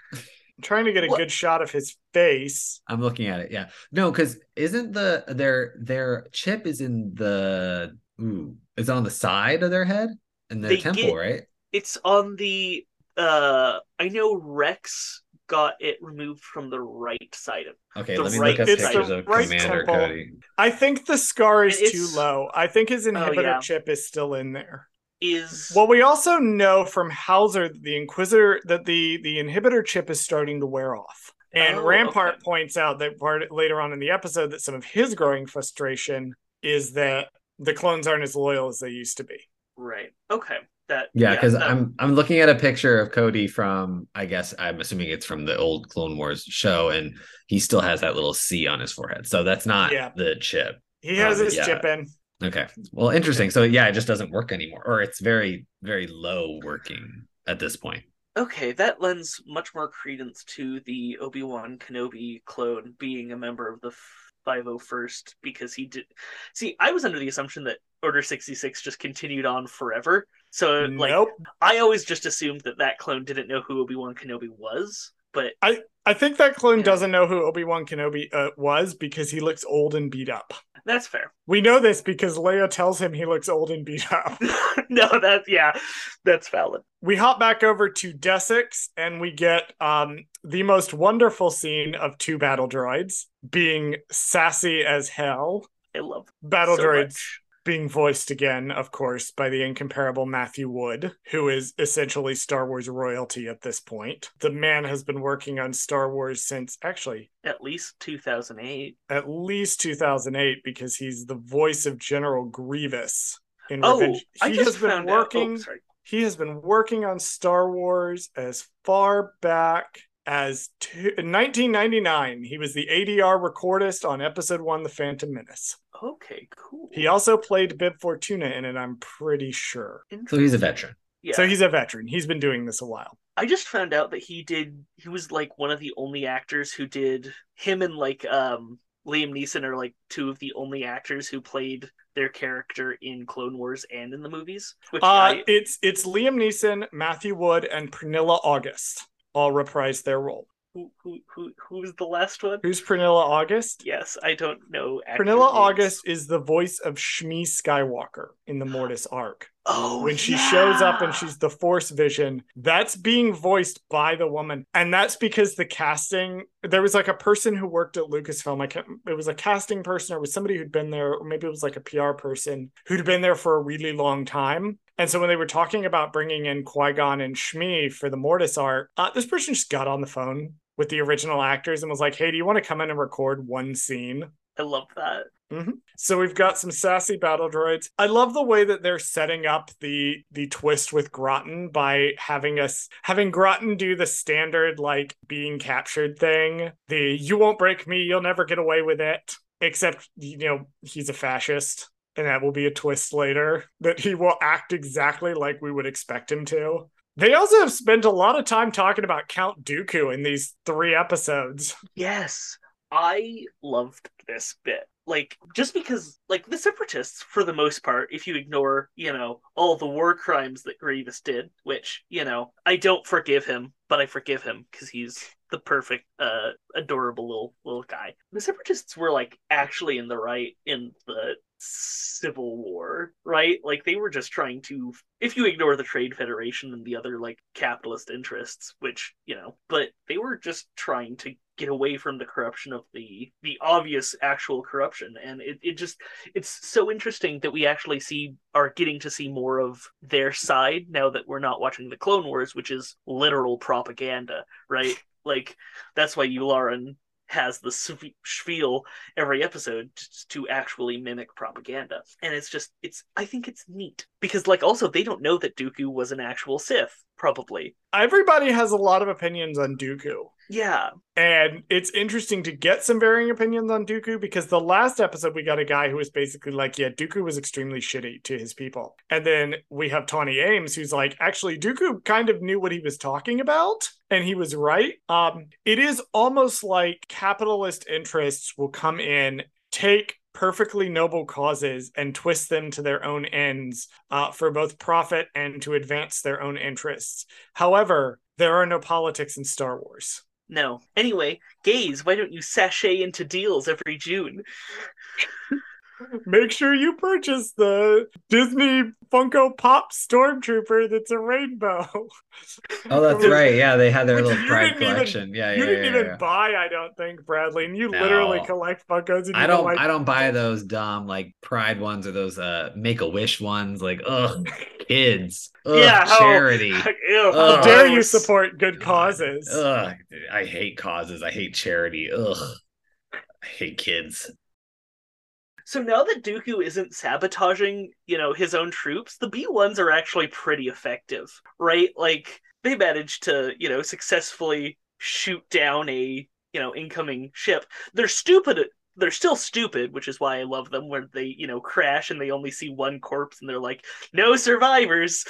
I'm trying to get a what? good shot of his face. I'm looking at it. Yeah. No, because isn't the their their chip is in the ooh, it's on the side of their head and their they temple, get, right? It's on the uh I know Rex got it removed from the right side of okay, the let me right, look up pictures of right Commander temple. Cody. I think the scar is it's, too low. I think his inhibitor oh, yeah. chip is still in there. Is well, we also know from Hauser, the Inquisitor, that the, the inhibitor chip is starting to wear off. And oh, Rampart okay. points out that part, later on in the episode that some of his growing frustration is that the clones aren't as loyal as they used to be. Right. Okay. That yeah, because yeah, that... I'm I'm looking at a picture of Cody from, I guess I'm assuming it's from the old Clone Wars show, and he still has that little C on his forehead. So that's not yeah. the chip. He has um, his yeah. chip in. Okay. Well, interesting. So yeah, it just doesn't work anymore, or it's very, very low working at this point. Okay, that lends much more credence to the Obi-Wan Kenobi clone being a member of the five oh first, because he did. See, I was under the assumption that Order sixty-six just continued on forever. So like, nope. I always just assumed that that clone didn't know who Obi-Wan Kenobi was. But I, I think that clone yeah. doesn't know who Obi-Wan Kenobi uh, was because he looks old and beat up. That's fair. We know this because Leia tells him he looks old and beat up. No, that's, yeah, that's valid. We hop back over to Desix and we get um, the most wonderful scene of two battle droids being sassy as hell. I love battle so droids. Much. Being voiced again, of course, by the incomparable Matthew Wood, who is essentially Star Wars royalty at this point. The man has been working on Star Wars since, actually... At least two thousand eight. At least two thousand eight, because he's the voice of General Grievous in oh, Revenge. He I just has been working. Oh, he has been working on Star Wars as far back as... To, in nineteen ninety-nine, he was the A D R recordist on Episode one, The Phantom Menace. Okay, cool. He also played Bib Fortuna in it, I'm pretty sure. So he's a veteran. Yeah. So he's a veteran. He's been doing this a while. I just found out that he did, he was like one of the only actors who did, him and like um, Liam Neeson are like two of the only actors who played their character in Clone Wars and in the movies. Which uh, I... It's it's Liam Neeson, Matthew Wood, and Pernilla August all reprised their role. Who who who who's the last one? Who's Pernilla August? Yes, I don't know. Pernilla August is the voice of Shmi Skywalker in the Mortis arc. Oh, when she yeah. shows up and she's the Force Vision, that's being voiced by the woman, and that's because the casting. There was like a person who worked at Lucasfilm. I can't. It was a casting person, or it was somebody who'd been there, or maybe it was like a P R person who'd been there for a really long time. And so when they were talking about bringing in Qui-Gon and Shmi for the Mortis arc, uh, this person just got on the phone with the original actors and was like, hey, do you want to come in and record one scene? I love that. Mm-hmm. So we've got some sassy battle droids. I love the way that they're setting up the the twist with Grotton by having us having Grotton do the standard like being captured thing. The you won't break me, you'll never get away with it. Except, you know, he's a fascist. And that will be a twist later, that he will act exactly like we would expect him to. They also have spent a lot of time talking about Count Dooku in these three episodes. Yes, I loved this bit. Like, just because, like, the Separatists, for the most part, if you ignore, you know, all the war crimes that Grievous did, which, you know, I don't forgive him, but I forgive him because he's the perfect, uh, adorable little, little guy. The Separatists were, like, actually in the right in the... Civil War, right? Like, they were just trying to, if you ignore the Trade Federation and the other, like, capitalist interests, which, you know, but they were just trying to get away from the corruption of the the obvious actual corruption. And it, it just, it's so interesting that we actually see, are getting to see more of their side now that we're not watching the Clone Wars, which is literal propaganda, right? Like, that's why Yularen has the spiel every episode to actually mimic propaganda. And it's just, it's, I think it's neat. Because, like, also, they don't know that Dooku was an actual Sith, probably. Everybody has a lot of opinions on Dooku. Yeah. And it's interesting to get some varying opinions on Dooku, because the last episode we got a guy who was basically like, yeah, Dooku was extremely shitty to his people. And then we have Tawni Ames, who's like, actually, Dooku kind of knew what he was talking about. And he was right. Um, it is almost like capitalist interests will come in, take perfectly noble causes and twist them to their own ends uh, for both profit and to advance their own interests. However, there are no politics in Star Wars. No. Anyway, Gaze, why don't you sashay into deals every June? Make sure you purchase the Disney Funko Pop Stormtrooper that's a rainbow. Oh, that's right. Yeah, they had their little pride collection. Even, yeah, yeah, You didn't yeah, even yeah. buy, I don't think, Bradley. And you no. literally collect Funkos. And I don't collect- I don't buy those dumb, like, pride ones or those uh, Make-A-Wish ones. Like, ugh, kids. Ugh, yeah, charity. How, ew, how dare you support good God. causes? Ugh, I hate causes. I hate charity. Ugh, I hate kids. So now that Dooku isn't sabotaging, you know, his own troops, the B ones are actually pretty effective, right? Like, they managed to, you know, successfully shoot down a, you know, incoming ship. They're stupid. They're still stupid, which is why I love them, where they, you know, crash and they only see one corpse and they're like, no survivors.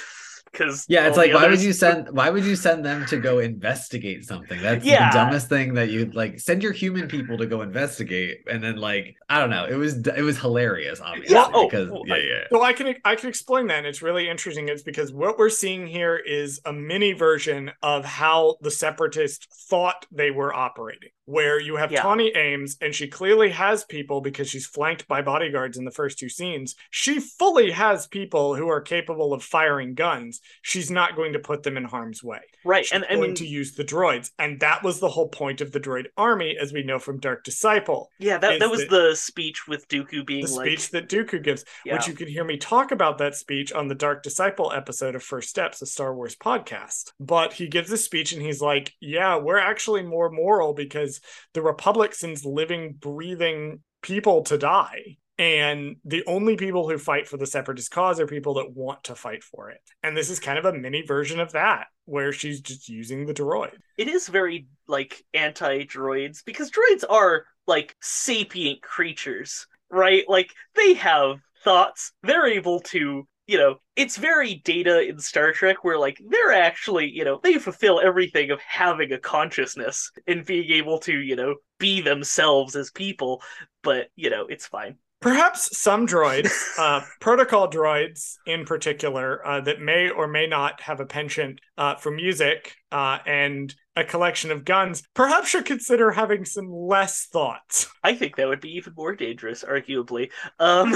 Cause yeah, it's like, why others... would you send why would you send them to go investigate something? That's yeah. the dumbest thing that you'd like send your human people to go investigate. And then, like, I don't know. It was it was hilarious, obviously. Yeah. Oh, because well, yeah, yeah. Well, I can I can explain that. And it's really interesting. It's because what we're seeing here is a mini version of how the Separatists thought they were operating, where you have yeah. Tawni Ames, and she clearly has people because she's flanked by bodyguards in the first two scenes. She fully has people who are capable of firing guns. She's not going to put them in harm's way. Right. She's and going I mean, to use the droids. And that was the whole point of the droid army, as we know from Dark Disciple. Yeah, that, that was that, the speech with Dooku being the like... The speech that Dooku gives, yeah. which you can hear me talk about that speech on the Dark Disciple episode of First Steps, a Star Wars podcast. But he gives this speech and he's like, yeah, we're actually more moral because the Republic sends living, breathing people to die. And the only people who fight for the Separatist cause are people that want to fight for it. And this is kind of a mini version of that, where she's just using the droid. It is very, like, anti-droids, because droids are, like, sapient creatures, right? Like, they have thoughts. They're able to, you know, it's very Data in Star Trek, where, like, they're actually, you know, they fulfill everything of having a consciousness and being able to, you know, be themselves as people. But, you know, it's fine. Perhaps some droids, uh, protocol droids in particular, uh, that may or may not have a penchant uh, for music uh, and a collection of guns, perhaps should consider having some less thoughts. I think that would be even more dangerous, arguably. Um,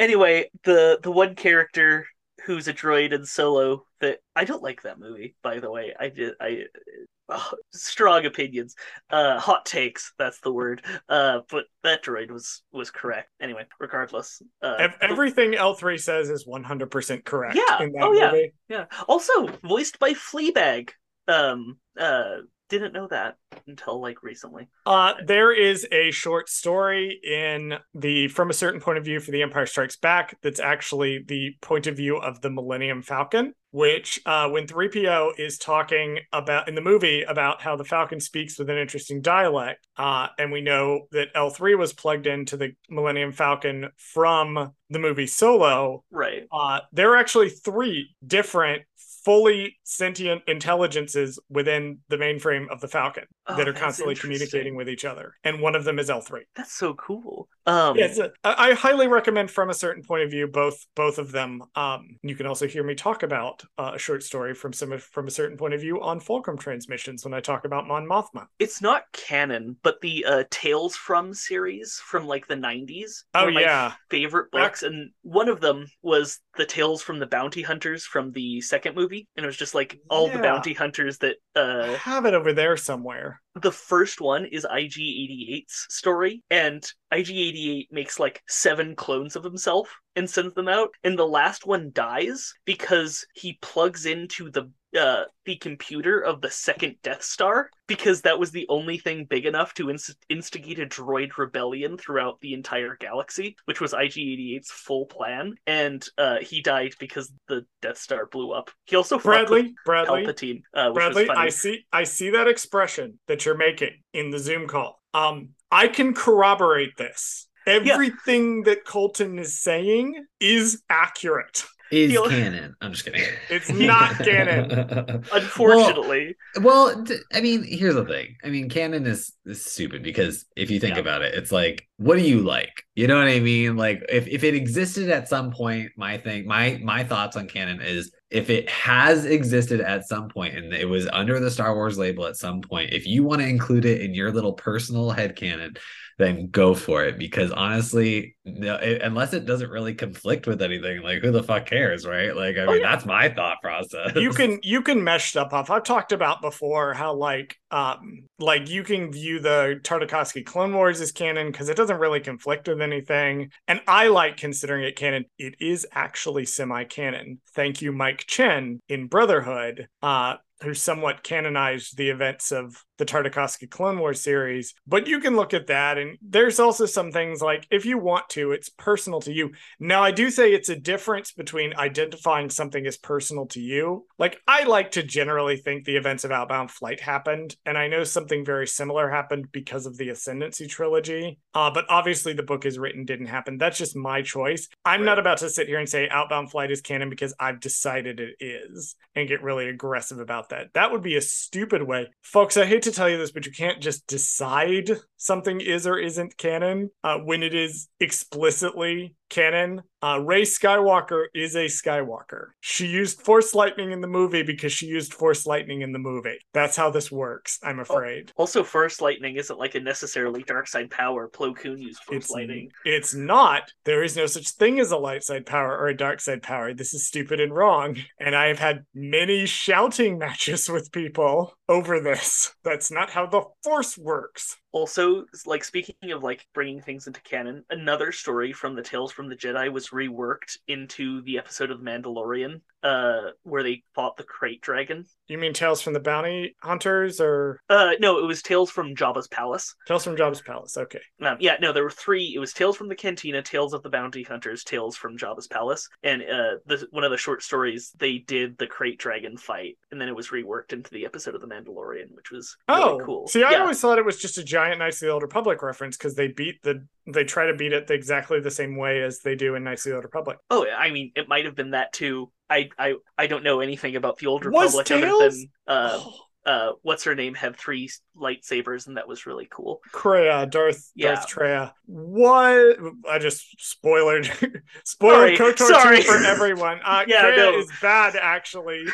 anyway, the, the one character who's a droid in Solo that... I don't like that movie, by the way. I did... I. Oh, strong opinions, uh, hot takes. That's the word. Uh, but that droid was was correct. Anyway, regardless, uh, everything L three says is one hundred percent correct. Yeah. In that oh yeah. movie. Yeah. Also voiced by Fleabag. Um. Uh. Didn't know that until like recently. Uh, there is a short story in the From a Certain Point of View for The Empire Strikes Back that's actually the point of view of the Millennium Falcon, which uh, when three P O is talking about in the movie about how the Falcon speaks with an interesting dialect. Uh, and we know that L three was plugged into the Millennium Falcon from the movie Solo. Right. Uh, there are actually three different fully sentient intelligences within the mainframe of the Falcon oh, that are constantly communicating with each other. And one of them is L three. That's so cool. Um, yes, yeah, I, I highly recommend From a Certain Point of View, both both of them. Um, you can also hear me talk about uh, a short story from some From a Certain Point of View on Fulcrum Transmissions when I talk about Mon Mothma. It's not canon, but the uh, Tales From series from like the nineties oh, were my yeah. favorite books. Back- and one of them was the Tales from the Bounty Hunters from the second movie. And it was just like all yeah. the bounty hunters that uh I have it over there somewhere. The first one is I G eighty-eight's story, and I G eighty-eight makes like seven clones of himself and sends them out, and the last one dies because he plugs into the uh the computer of the second Death Star, because that was the only thing big enough to inst- instigate a droid rebellion throughout the entire galaxy, which was I G eighty-eight's full plan, and uh, he died because the Death Star blew up. He also Bradley, Bradley, Palpatine, uh, which Bradley, was funny. I see, I see that expression that you're making in the Zoom call. Um, I can corroborate this. Everything yeah. that Colton is saying is accurate. Is He'll, canon. I'm just kidding. It's not canon. Unfortunately. Well, well, I mean, here's the thing. I mean, canon is, is stupid because if you think yeah. about it, it's like what do you like? You know what I mean? Like, if, if it existed at some point, my thing, my my thoughts on canon is, if it has existed at some point and it was under the Star Wars label at some point, if you want to include it in your little personal headcanon, then go for it. Because honestly, no, it, unless it doesn't really conflict with anything, like, who the fuck cares, right? Like, I oh, mean, yeah. that's my thought process. You can you can mesh stuff up. I've talked about before how like um like you can view the Tartakovsky Clone Wars as canon because it doesn't really conflict with anything. And I like considering it canon. It is actually semi-canon. Thank you, Mike Chen in Brotherhood, uh, who somewhat canonized the events of the Tartakovsky Clone Wars series. But you can look at that, and there's also some things like, if you want to, it's personal to you. Now, I do say it's a difference between identifying something as personal to you. Like, I like to generally think the events of Outbound Flight happened, and I know something very similar happened because of the Ascendancy trilogy, uh, but obviously the book is written didn't happen. That's just my choice. I'm right. not about to sit here and say Outbound Flight is canon because I've decided it is, and get really aggressive about that. That would be a stupid way. Folks, I hate to tell you this, but you can't just decide something is or isn't canon uh, when it is explicitly canon. Uh, Rey Skywalker is a Skywalker. She used Force Lightning in the movie because she used Force Lightning in the movie. That's how this works, I'm afraid. Also, Force Lightning isn't like a necessarily dark side power. Plo Koon used Force it's, Lightning. It's not. There is no such thing as a light side power or a dark side power. This is stupid and wrong. And I have had many shouting matches with people over this. That's not how the Force works. Also, like, speaking of, like, bringing things into canon, another story from the Tales from the Jedi was reworked into the episode of The Mandalorian, uh, where they fought the Krayt Dragon. You mean Tales from the Bounty Hunters, or...? Uh, no, it was Tales from Jabba's Palace. Tales from Jabba's Palace, okay. Um, yeah, no, there were three. It was Tales from the Cantina, Tales of the Bounty Hunters, Tales from Jabba's Palace, and uh, the, one of the short stories, they did the Krayt Dragon fight, and then it was reworked into the episode of The Mandalorian, which was oh, really cool. See, I yeah. always thought it was just a giant Knights of the Old Republic reference because they beat the they try to beat it exactly the same way as they do in Knights of the Old Republic. Oh, I mean, it might have been that too. I I, I don't know anything about the Old Republic was Tales? other than uh, oh. uh, what's her name had three lightsabers, and that was really cool. Kreia, Darth, yeah. Darth Treya. What? I just spoiled spoiled KOTOR two for everyone. Uh, yeah, Kreia no. is bad actually.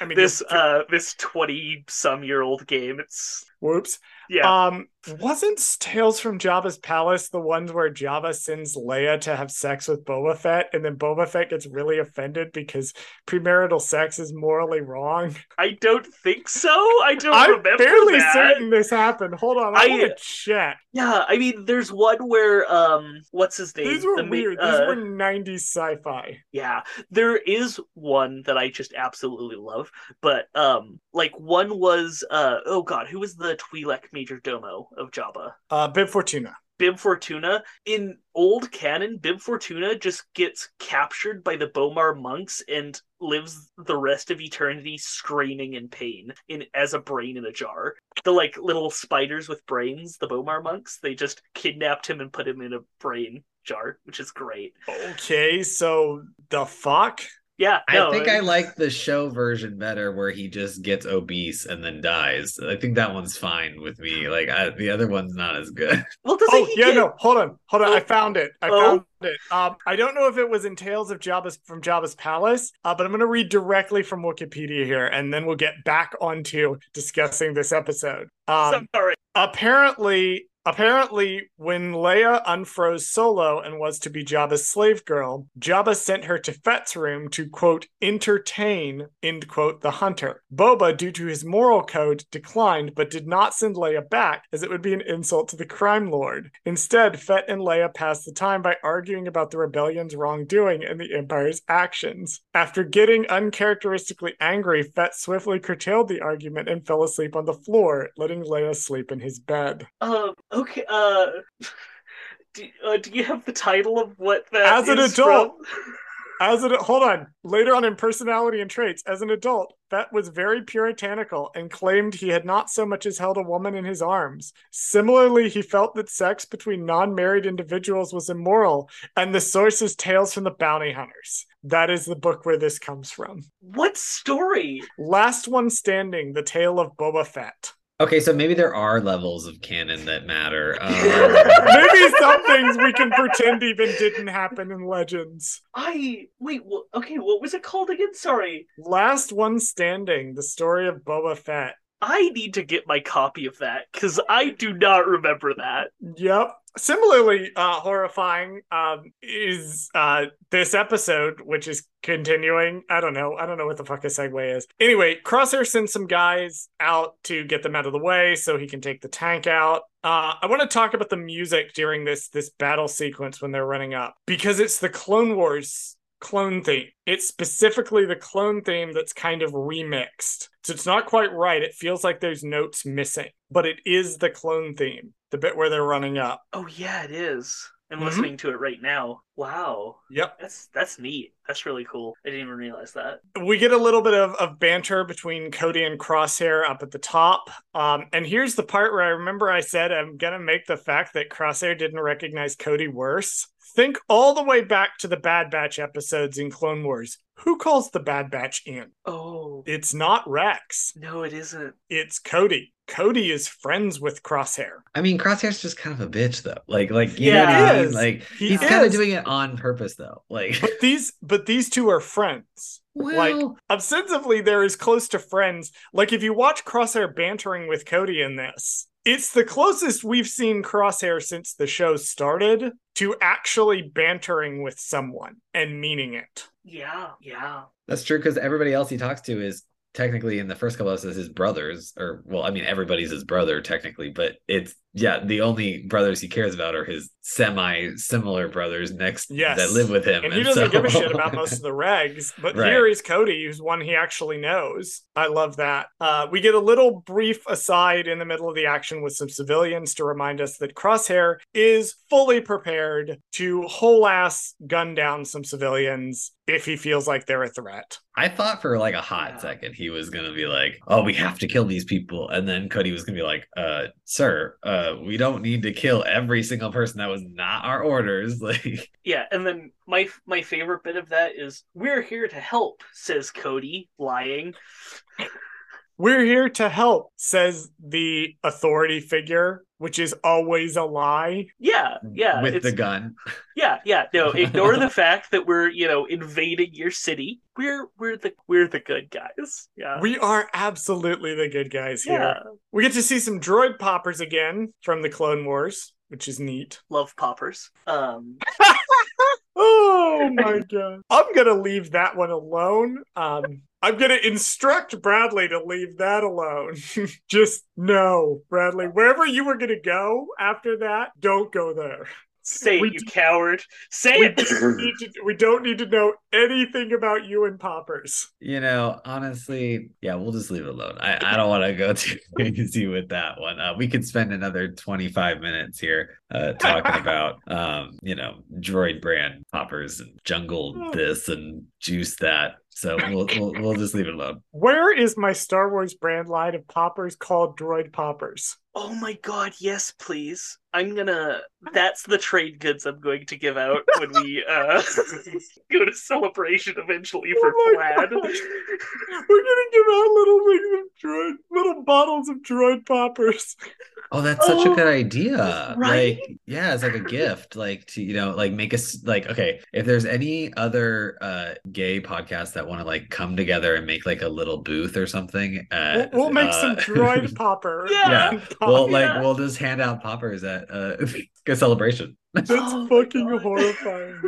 I mean, this just... uh this twenty some year old game. It's whoops. Yeah. Um, wasn't Tales from Jabba's Palace the ones where Jabba sends Leia to have sex with Boba Fett, and then Boba Fett gets really offended because premarital sex is morally wrong? I don't think so. I don't I'm remember that. I'm fairly certain this happened. Hold on, I, I want to check. Yeah, I mean, there's one where, um, what's his name? These were the weird. Ma- These uh, were nineties sci-fi. Yeah, there is one that I just absolutely love, but, um, like, one was, uh, oh god, who was the Twi'lek Major Domo of Jabba? Uh, Bib Fortuna. Bib Fortuna. In old canon, Bib Fortuna just gets captured by the Bomar monks and lives the rest of eternity screaming in pain in as a brain in a jar. The, like, little spiders with brains, the Bomar monks, they just kidnapped him and put him in a brain jar, which is great. Okay, so the fuck? Yeah, no, I think I like the show version better, where he just gets obese and then dies. I think that one's fine with me. Like, I, the other onene's not as good. Well, does oh, yeah, get... no, hold on, hold on. Oh. I found it. I oh. found it. Um, I don't know if it was in Tales of Jabba's from Jabba's Palace, uh, but I'm going to read directly from Wikipedia here, and then we'll get back onto discussing this episode. Um, Sorry. Apparently. Apparently, when Leia unfroze Solo and was to be Jabba's slave girl, Jabba sent her to Fett's room to, quote, entertain, end quote, the hunter. Boba, due to his moral code, declined, but did not send Leia back, as it would be an insult to the crime lord. Instead, Fett and Leia passed the time by arguing about the rebellion's wrongdoing and the Empire's actions. After getting uncharacteristically angry, Fett swiftly curtailed the argument and fell asleep on the floor, letting Leia sleep in his bed. Um. Okay, uh do, uh, do you have the title of what that is? As an adult, from? as an hold on, later on in Personality and Traits, as an adult, Fett was very puritanical and claimed he had not so much as held a woman in his arms. Similarly, he felt that sex between non-married individuals was immoral, and the source is Tales from the Bounty Hunters. That is the book where this comes from. What story? Last One Standing, The Tale of Boba Fett. Okay, so maybe there are levels of canon that matter. Um, maybe some things we can pretend even didn't happen in Legends. I... Wait, well, okay, what was it called again? Sorry. Last One Standing, the story of Boba Fett. I need to get my copy of that, because I do not remember that. Yep. Similarly uh, horrifying um, is uh, this episode, which is continuing. I don't know. I don't know what the fuck a segue is. Anyway, Crosshair sends some guys out to get them out of the way so he can take the tank out. Uh, I want to talk about the music during this this battle sequence when they're running up, because it's the Clone Wars clone theme. It's specifically the clone theme that's kind of remixed. So it's not quite right. It feels like there's notes missing, but it is the clone theme. The bit where they're running up. Oh, yeah, it is. I'm mm-hmm. listening to it right now. Wow. Yep. That's that's neat. That's really cool. I didn't even realize that. We get a little bit of, of banter between Cody and Crosshair up at the top. Um, and here's the part where I remember I said I'm going to make the fact that Crosshair didn't recognize Cody worse. Think all the way back to the Bad Batch episodes in Clone Wars. Who calls the Bad Batch in? Oh. It's not Rex. No, it isn't. It's Cody. Cody is friends with Crosshair. I mean, Crosshair's just kind of a bitch, though. Like, like you yeah, know what I mean? Like, he he's is. kind of doing it on purpose, though. Like, but these, but these two are friends. Well, like, ostensibly, they're as close to friends. Like, if you watch Crosshair bantering with Cody in this, it's the closest we've seen Crosshair since the show started to actually bantering with someone and meaning it. Yeah, yeah, that's true. Because everybody else he talks to is. Technically, in the first couple of episodes, his brothers, or, well, I mean, everybody's his brother, technically, but it's, yeah, the only brothers he cares about are his semi-similar brothers next yes. that live with him. And, and he doesn't so... give a shit about most of the regs, but right. here is Cody, who's one he actually knows. I love that. Uh, we get a little brief aside in the middle of the action with some civilians to remind us that Crosshair is fully prepared to whole-ass gun down some civilians if he feels like they're a threat. I thought for like a hot yeah. second he was going to be like, oh, we have to kill these people. And then Cody was going to be like, uh, sir, uh, we don't need to kill every single person. That was not our orders. Like, yeah. And then my my favorite bit of that is, we're here to help, says Cody, lying. We're here to help, says the authority figure, which is always a lie. Yeah, yeah. With the gun. Yeah, yeah. No, ignore the fact that we're, you know, invading your city. We're we're the we're the good guys. Yeah. We are absolutely the good guys here. Yeah. We get to see some droid poppers again from the Clone Wars, which is neat. Love poppers. Um Oh my god. I'm gonna leave that one alone. Um I'm going to instruct Bradley to leave that alone. Just no, Bradley. Wherever you were going to go after that, don't go there. Say we it, you do- coward. Say we it. Do- we don't need to know anything about you and Poppers. You know, honestly, yeah, we'll just leave it alone. I, I don't want to go too crazy with that one. Uh, we could spend another twenty-five minutes here uh, talking about, um, you know, droid brand Poppers and jungle this and juice that. So we'll, we'll we'll just leave it alone. Where is my Star Wars brand line of poppers called Droid Poppers? Oh my god, yes, please. I'm gonna... That's the trade goods I'm going to give out when we uh, go to Celebration eventually for oh Plaid. We're gonna give out little things of droid... Little bottles of droid poppers. Oh, that's such oh, a good idea. Right? Like, yeah, it's like a gift. Like, to, you know, like make us... Like, okay, if there's any other uh, gay podcasts that want to like come together and make like a little booth or something. Uh, we'll, we'll make uh, some droid popper. Yeah. yeah. Well, yeah. like we'll just hand out poppers at uh, a celebration. That's oh fucking horrifying.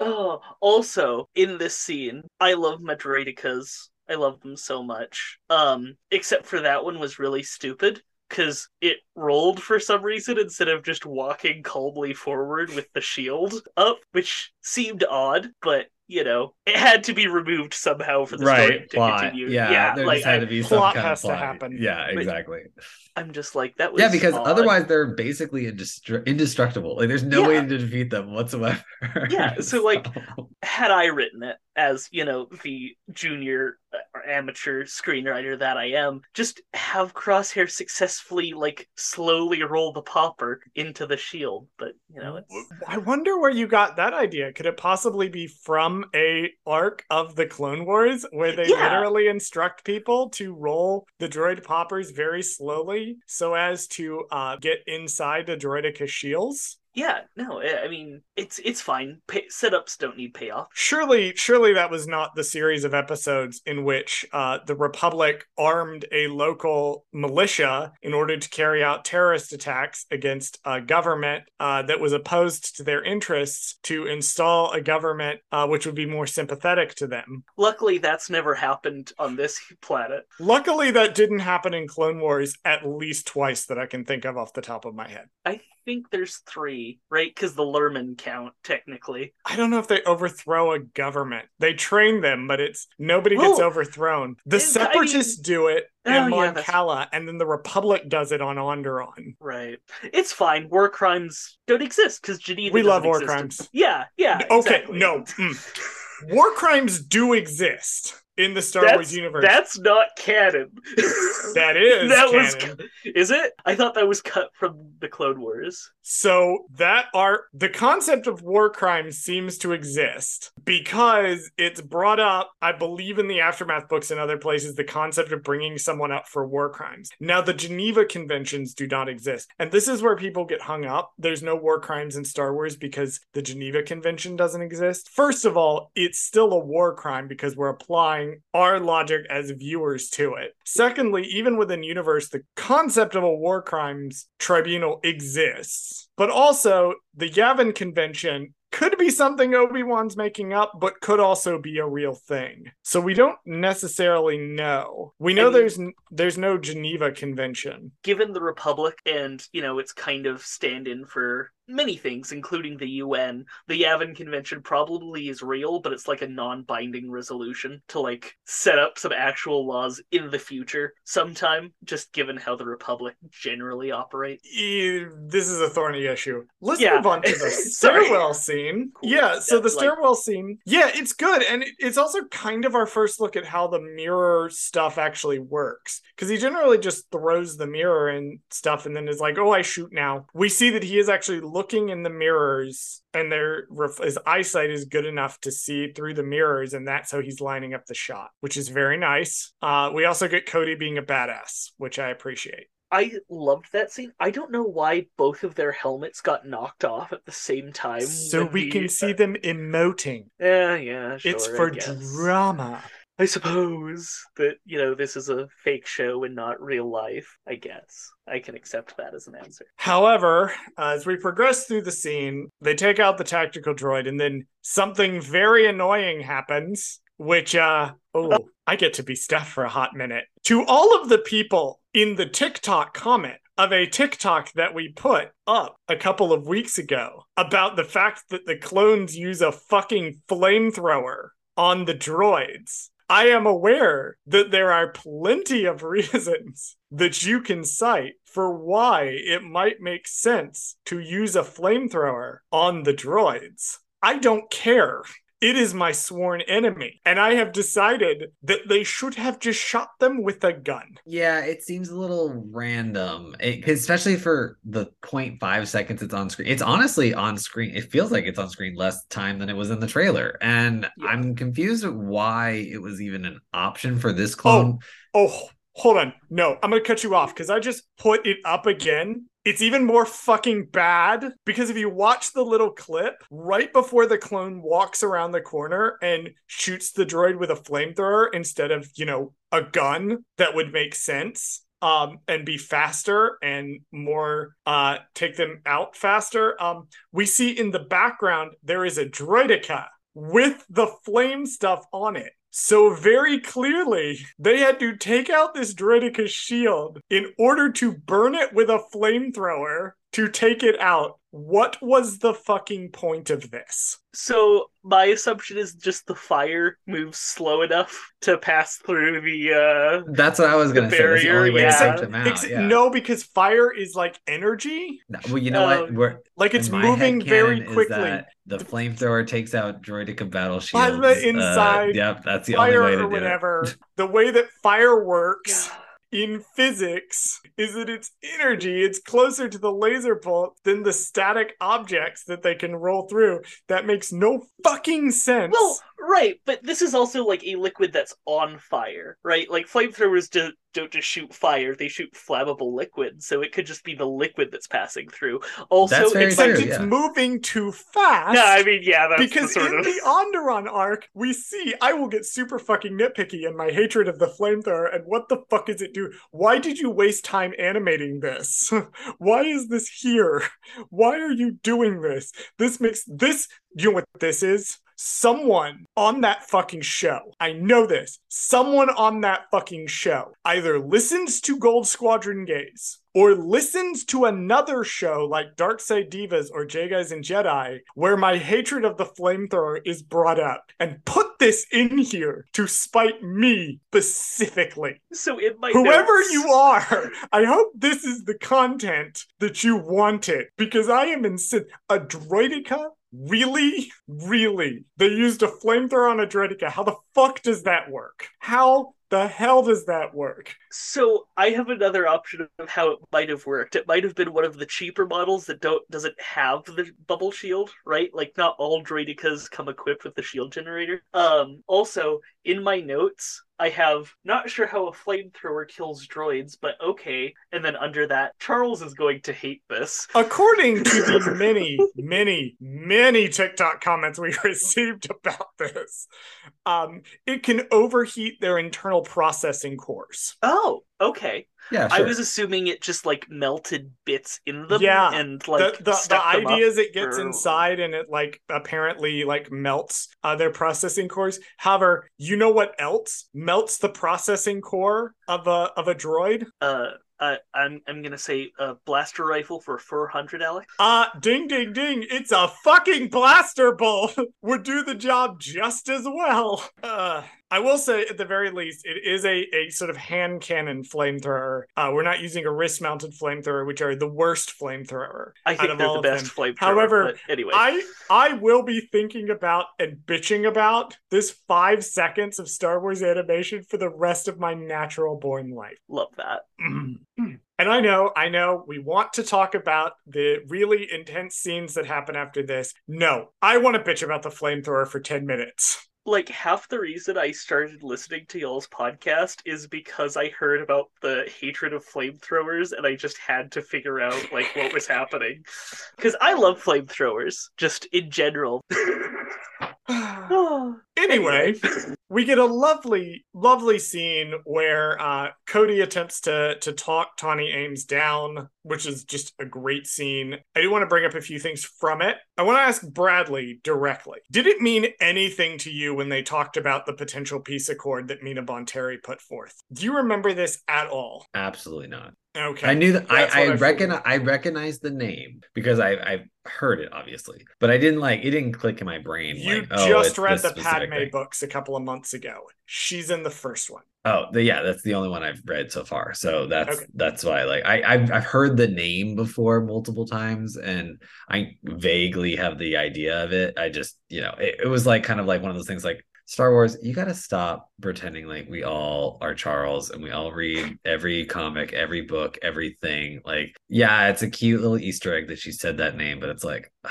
Oh, also in this scene, I love my droidicas. I love them so much. Um, except for that one was really stupid. Because it rolled for some reason instead of just walking calmly forward with the shield up, which seemed odd, but, you know, it had to be removed somehow for the right, story to plot. continue. Yeah, yeah, there like, just had to be some plot kind has of plot. to happen. Yeah, exactly. But I'm just like, that was yeah, because odd. Otherwise they're basically indestru- indestructible. Like there's no yeah. way to defeat them whatsoever. Yeah, so, so like, had I written it as, you know, the junior or amateur screenwriter that I am, just have Crosshair successfully, like, slowly roll the popper into the shield. But, you know, it's... I wonder where you got that idea. Could it possibly be from a arc of the Clone Wars where they yeah. literally instruct people to roll the droid poppers very slowly so as to uh, get inside the droidica shields? Yeah, no, I mean, it's it's fine. Pay- setups don't need payoff. Surely, surely that was not the series of episodes in which uh, the Republic armed a local militia in order to carry out terrorist attacks against a government uh, that was opposed to their interests, to install a government uh, which would be more sympathetic to them. Luckily, that's never happened on this planet. Luckily, that didn't happen in Clone Wars at least twice that I can think of off the top of my head. I think there's three, right? Because the Lurman count, technically. I don't know if they overthrow a government. They train them, but it's nobody Whoa. gets overthrown. The it's, Separatists I mean... do it. And oh, Mon yeah, Cala, and then the Republic does it on Onderon. Right. It's fine. War crimes don't exist because Geneva We love war exist. crimes. Yeah, yeah. Okay, exactly. no. Mm. War crimes do exist in the Star that's, Wars universe. That's not canon. That is that canon. Was, is it? I thought that was cut from the Clone Wars. So that are the concept of war crimes seems to exist because it's brought up, I believe, in the Aftermath books and other places, the concept of bringing someone up for war crimes. Now, the Geneva Conventions do not exist. And this is where people get hung up. There's no war crimes in Star Wars because the Geneva Convention doesn't exist. First of all, it's still a war crime because we're applying our logic as viewers to it. Secondly, even within universe, the concept of a war crimes tribunal exists. But also, the Yavin Convention could be something Obi-Wan's making up, but could also be a real thing. So we don't necessarily know. We know I mean, there's n- there's no Geneva Convention. Given the Republic and, you know, it's kind of stand-in for many things, including the U N, the Yavin Convention probably is real, but it's like a non-binding resolution to, like, set up some actual laws in the future sometime, just given how the Republic generally operates. E- this is a thorny issue. Let's yeah. move on to the stairwell scene. Cool. Yeah, so the stairwell like... scene, yeah, it's good, and it's also kind of our first look at how the mirror stuff actually works, because he generally just throws the mirror and stuff, and then is like, oh, I shoot now. We see that he is actually looking in the mirrors, and their his eyesight is good enough to see through the mirrors, and that's how he's lining up the shot, which is very nice. Uh, we also get Cody being a badass, which I appreciate. I loved that scene. I don't know why both of their helmets got knocked off at the same time. So we the, can see uh, them emoting. Yeah, yeah, sure, it's for drama. I suppose that, you know, this is a fake show and not real life, I guess. I can accept that as an answer. However, uh, as we progress through the scene, they take out the tactical droid, and then something very annoying happens, which, uh, oh, oh. I get to be Steph for a hot minute. To all of the people in the TikTok comment of a TikTok that we put up a couple of weeks ago about the fact that the clones use a fucking flamethrower on the droids, I am aware that there are plenty of reasons that you can cite for why it might make sense to use a flamethrower on the droids. I don't care. It is my sworn enemy, and I have decided that they should have just shot them with a gun. Yeah, it seems a little random, it, especially for the zero point five seconds it's on screen. It's honestly on screen. It feels like it's on screen less time than it was in the trailer, and yeah. I'm confused at why it was even an option for this clone. Oh, oh hold on. No, I'm going to cut you off because I just put it up again. It's even more fucking bad because if you watch the little clip right before the clone walks around the corner and shoots the droid with a flamethrower instead of, you know, a gun that would make sense um, and be faster and more uh, take them out faster. Um, we see in the background, there is a droidica with the flame stuff on it. So very clearly, they had to take out this droidica's shield in order to burn it with a flamethrower to take it out. What was the fucking point of this? So my assumption is just the fire moves slow enough to pass through the uh that's what I was gonna say. That's the only way yeah. to take them out. Ex- yeah. No, because fire is like energy. No, well, you know um, what? We're like it's moving very quickly. The flamethrower takes out droidica battle shields. By the inside. Uh, yep, that's the only way to do it. Fire or whatever. The way that fire works. In physics, is that its energy, it's closer to the laser bolt than the static objects that they can roll through. That makes no fucking sense. Well, right, but this is also like a liquid that's on fire, right? Like flamethrowers do, don't just shoot fire, they shoot flammable liquid, so it could just be the liquid that's passing through. Also, that's very it's true, like yeah. it's moving too fast. No, I mean, yeah, that's because the sort in of... the Onderon arc, we see, I will get super fucking nitpicky in my hatred of the flamethrower, and what the fuck is it doing? Why did you waste time animating this? Why is this here? Why are you doing this? This makes this, you know what this is? Someone on that fucking show, I know this, someone on that fucking show either listens to Gold Squadron Gaze or listens to another show like Darkside Divas or J-Guys and Jedi where my hatred of the flamethrower is brought up and put this in here to spite me specifically. So in my Whoever notes... you are, I hope this is the content that you wanted, because I am in a droidica. Really? Really? They used a flamethrower on a droidica. How the fuck does that work? How the hell does that work? So I have another option of how it might have worked. It might have been one of the cheaper models that don't doesn't have the bubble shield, right? Like not all droidicas come equipped with the shield generator. Um, also, in my notes, I have not sure how a flamethrower kills droids, but okay. And then under that, Charles is going to hate this. According to the many, many, many TikTok comments we received about this, um, it can overheat their internal processing cores. Oh, okay. Yeah, sure. I was assuming it just like melted bits in them. Yeah, and like the, the, the idea is it gets or... inside and it like apparently like melts uh, their processing cores. However, you know what else melts the processing core of a of a droid? Uh, uh I'm I'm gonna say a blaster rifle for four hundred, Alex. Uh ding ding ding! It's a fucking blaster bolt. Would do the job just as well. Uh. I will say, at the very least, it is a, a sort of hand cannon flamethrower. Uh, we're not using a wrist-mounted flamethrower, which are the worst flamethrower. I think they're the best flamethrower. However, anyway. I, I will be thinking about and bitching about this five seconds of Star Wars animation for the rest of my natural-born life. Love that. Mm-hmm. And I know, I know, we want to talk about the really intense scenes that happen after this. No, I want to bitch about the flamethrower for ten minutes. Like, half the reason I started listening to y'all's podcast is because I heard about the hatred of flamethrowers, and I just had to figure out, like, what was happening. Because I love flamethrowers, just in general. Anyway, we get a lovely, lovely scene where uh, Cody attempts to to talk Tawni Ames down, which is just a great scene. I do want to bring up a few things from it. I want to ask Bradley directly. Did it mean anything to you when they talked about the potential peace accord that Mina Bonteri put forth? Do you remember this at all? Absolutely not. Okay. I knew that I, I, I reckon I recognized the name because I, I've heard it, obviously, but I didn't like it didn't click in my brain. You like, just oh, read the Padme thing. Books a couple of months ago. She's in the first one. Oh, the, yeah, that's the only one I've read so far. So that's okay. That's why like I I've, I've heard the name before multiple times, and I vaguely have the idea of it. I just you know it, it was like kind of like one of those things like. Star Wars, you got to stop pretending like we all are Charles and we all read every comic, every book, everything. Like, yeah, it's a cute little Easter egg that she said that name, but it's like, ugh,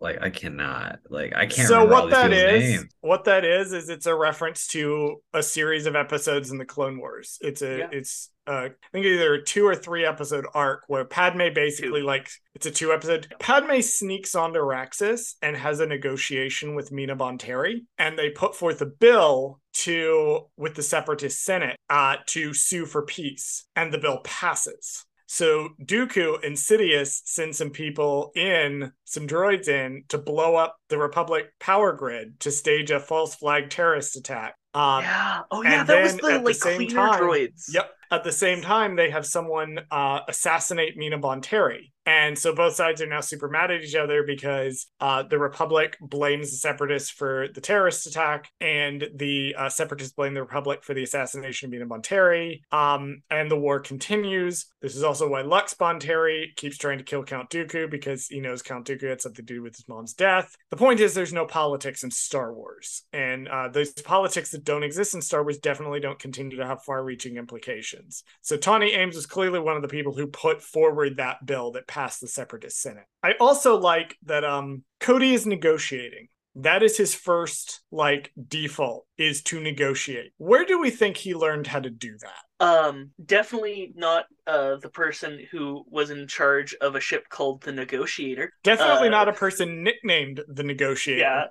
like I cannot, like I can't. So what that is, names. what that is, is it's a reference to a series of episodes in the Clone Wars. It's a, yeah. it's. Uh, I think either a two or three episode arc where Padme basically like it's a two episode. Padme sneaks onto Raxus and has a negotiation with Mina Bonteri, and they put forth a bill to with the Separatist Senate uh, to sue for peace, and the bill passes. So Dooku and Sidious send some people in, some droids in, to blow up the Republic power grid to stage a false flag terrorist attack. Um, yeah. Oh yeah, that was the like cleaner droids. Yep. At the same time, they have someone uh, assassinate Mina Bonteri. And so both sides are now super mad at each other because uh, the Republic blames the Separatists for the terrorist attack, and the uh, Separatists blame the Republic for the assassination of Mina Bonteri. Um, and the war continues. This is also why Lux Bonteri keeps trying to kill Count Dooku, because he knows Count Dooku had something to do with his mom's death. The point is there's no politics in Star Wars. And uh, those politics that don't exist in Star Wars definitely don't continue to have far-reaching implications. So Tawni Ames was clearly one of the people who put forward that bill that past the Separatist Senate. I also like that um, Cody is negotiating. That is his first, like, default, is to negotiate. Where do we think he learned how to do that? Um, definitely not uh, the person who was in charge of a ship called the Negotiator. Definitely uh, not a person nicknamed the Negotiator. Yeah.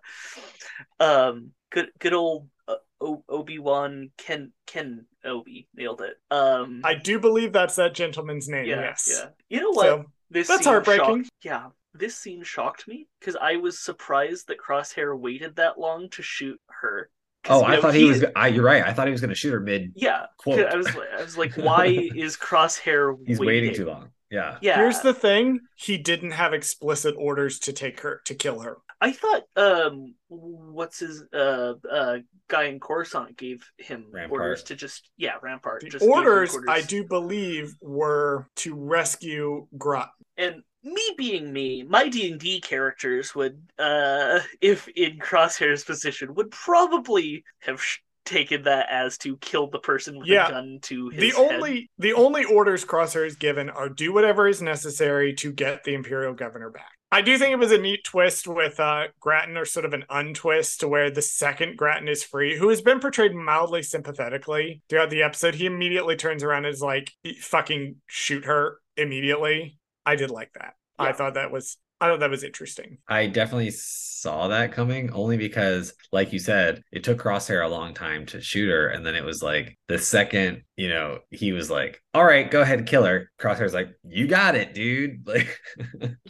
Um, good, good old uh, o- Obi-Wan Ken... Ken... Obi. Nailed it. Um, I do believe that's that gentleman's name, yeah, yes. Yeah. You know what? So, this that's heartbreaking. Shocked, yeah. This scene shocked me because I was surprised that Crosshair waited that long to shoot her. Oh, I know, thought he, he was. I, you're right. I thought he was going to shoot her mid. Yeah. Quote. I was. I was like, why is Crosshair? He's waiting? waiting too long. Yeah. Yeah. Here's the thing. He didn't have explicit orders to take her to kill her. I thought. Um. What's his uh uh guy in Coruscant gave him Rampart. orders to just yeah Rampart. The just orders, orders I do believe were to rescue Grotton. And me being me, my D and D characters would, uh, if in Crosshair's position, would probably have sh- taken that as to kill the person with yeah. a gun to his the head. Only, the only orders Crosshair is given are do whatever is necessary to get the Imperial Governor back. I do think it was a neat twist with uh, Grattan, or sort of an untwist, to where the second Grattan is free, who has been portrayed mildly sympathetically throughout the episode, he immediately turns around and is like, fucking shoot her immediately. I did like that. Yeah. I thought that was I thought that was interesting. I definitely saw that coming, only because, like you said, it took Crosshair a long time to shoot her, and then it was like the second, you know, he was like, all right, go ahead and kill her. Crosshair's like, you got it, dude. Like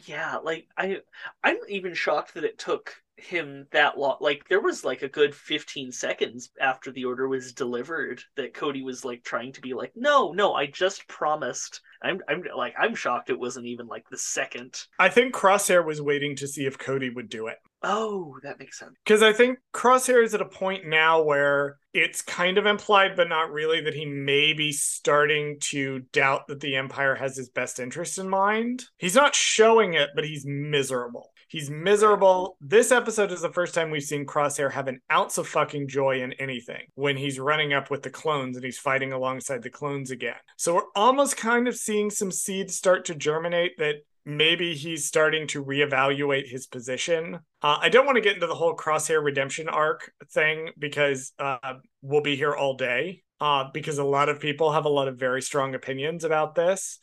yeah, like I I'm even shocked that it took him that long. Like, there was like a good fifteen seconds after the order was delivered that Cody was like trying to be like, no, no, I just promised. I'm I'm like I'm shocked it wasn't even like the second. I think Crosshair was waiting to see if Cody would do it. Oh, that makes sense. Because I think Crosshair is at a point now where it's kind of implied, but not really, that he may be starting to doubt that the Empire has his best interest in mind. He's not showing it, but he's miserable. He's miserable. This episode is the first time we've seen Crosshair have an ounce of fucking joy in anything, when he's running up with the clones and he's fighting alongside the clones again. So we're almost kind of seeing some seeds start to germinate that maybe he's starting to reevaluate his position. Uh, I don't want to get into the whole Crosshair redemption arc thing, because uh, we'll be here all day, uh, because a lot of people have a lot of very strong opinions about this.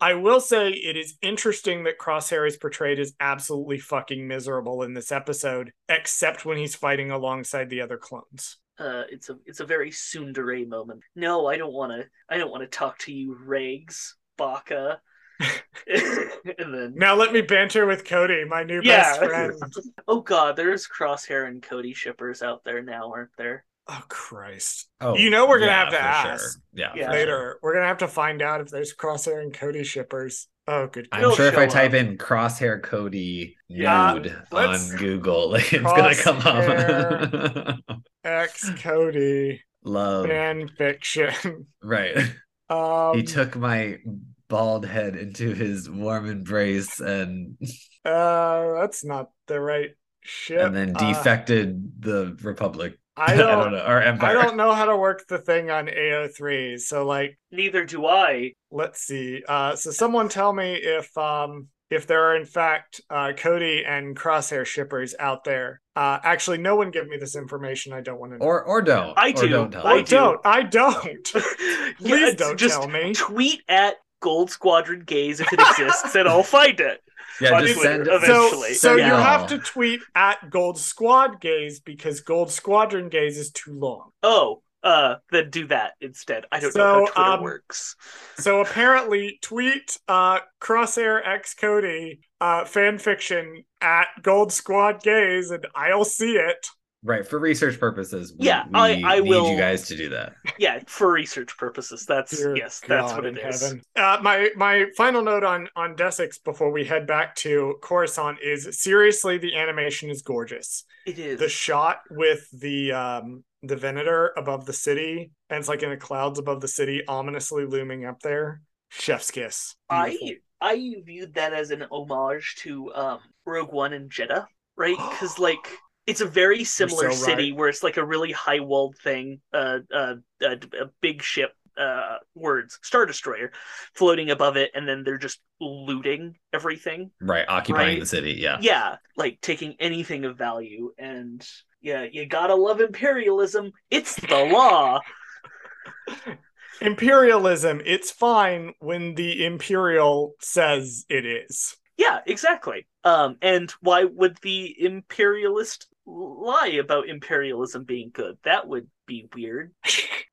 I will say it is interesting that Crosshair is portrayed as absolutely fucking miserable in this episode, except when he's fighting alongside the other clones. Uh, it's a it's a very tsundere moment. No, I don't want to. I don't want to talk to you, Rags, Baka. And then, now let me banter with Cody, my new yeah. best friend. Oh god, there's Crosshair and Cody shippers out there now, aren't there? Oh Christ! Oh, you know we're gonna yeah, have to ask. Sure. Yeah, yeah. Later sure. We're gonna have to find out if there's Crosshair and Cody shippers. Oh, good. I'm It'll sure if I up. type in Crosshair Cody yeah, nude on Google, like, it's gonna come up. X Cody love fan fiction. Right. Um, he took my bald head into his warm embrace, and uh, that's not the right ship. And then defected uh, the Republic. I don't, I don't know. Our Empire. I don't know how to work the thing on A O three. So, like, neither do I. Let's see. Uh, so, someone tell me if um if there are in fact uh, Cody and Crosshair shippers out there. Uh, actually, no one give me this information. I don't want to know. Or or don't. I do. Or don't. Tell I me. don't. I don't. Please yeah, don't just tell me. Tweet at Gold Squadron Gaze if it exists, and I'll find it. Yeah, just send it. Eventually. So, so yeah. You have to tweet at Gold Squad Gaze, because Gold Squadron Gaze is too long. Oh, uh, then do that instead. I don't so, know how Twitter um, works. So apparently, tweet uh, Crosshair X Cody uh, fanfiction at Gold Squad Gaze, and I'll see it. Right, for research purposes. We, yeah, we I, I need will need you guys to do that. Yeah, for research purposes. That's Dear yes, God that's what it is. Uh, my my final note on on Desix before we head back to Coruscant is seriously the animation is gorgeous. It is. The shot with the um the Venator above the city, and it's like in the clouds above the city, ominously looming up there. Chef's kiss. Beautiful. I I viewed that as an homage to um Rogue One and Jedha, right? Because like. It's a very similar so city right. where it's like a really high-walled thing, uh, uh, a, a big ship, uh, words, Star Destroyer, floating above it, and then they're just looting everything. Right, occupying right? the city, yeah. Yeah, like taking anything of value, and yeah, you gotta love imperialism. It's the law. Imperialism, it's fine when the Imperial says it is. Yeah, exactly. Um, and why would the imperialist lie about imperialism being good? That would be weird.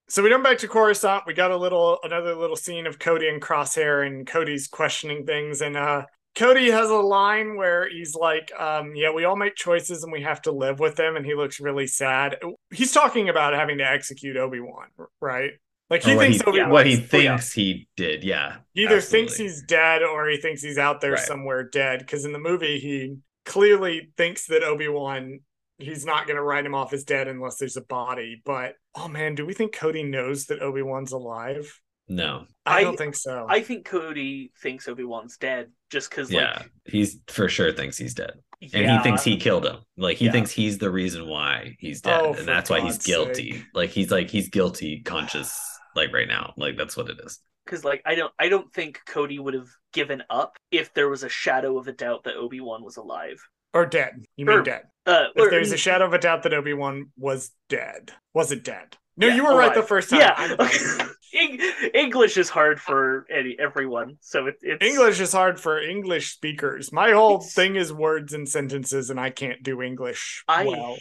So we went back to Coruscant. We got a little, another little scene of Cody and Crosshair, and Cody's questioning things. And uh, Cody has a line where he's like, um, "Yeah, we all make choices, and we have to live with them." And he looks really sad. He's talking about having to execute Obi-Wan, right? Like he thinks he, yeah, what he thinks free. he did, yeah. He either absolutely. thinks he's dead or he thinks he's out there right. somewhere dead. Because in the movie, he clearly thinks that Obi-Wan, he's not going to write him off as dead unless there's a body. But, oh man, do we think Cody knows that Obi-Wan's alive? No. I, I don't think so. I think Cody thinks Obi-Wan's dead just because, yeah, like... Yeah, he's for sure thinks he's dead. And yeah. he thinks he killed him. Like, he yeah. thinks he's the reason why he's dead. Oh, and that's why he's guilty. Sake. Like, he's like, he's guilty, conscious... like right now, like that's what it is. Because like I don't, I don't think Cody would have given up if there was a shadow of a doubt that Obi-Wan was alive or dead. You mean or, dead? Uh, if or, there's a shadow of a doubt that Obi-Wan was dead, wasn't dead. No, yeah, you were alive. Right the first time. Yeah, English is hard for any everyone. So it, it's English is hard for English speakers. My whole thing is words and sentences, and I can't do English I... well.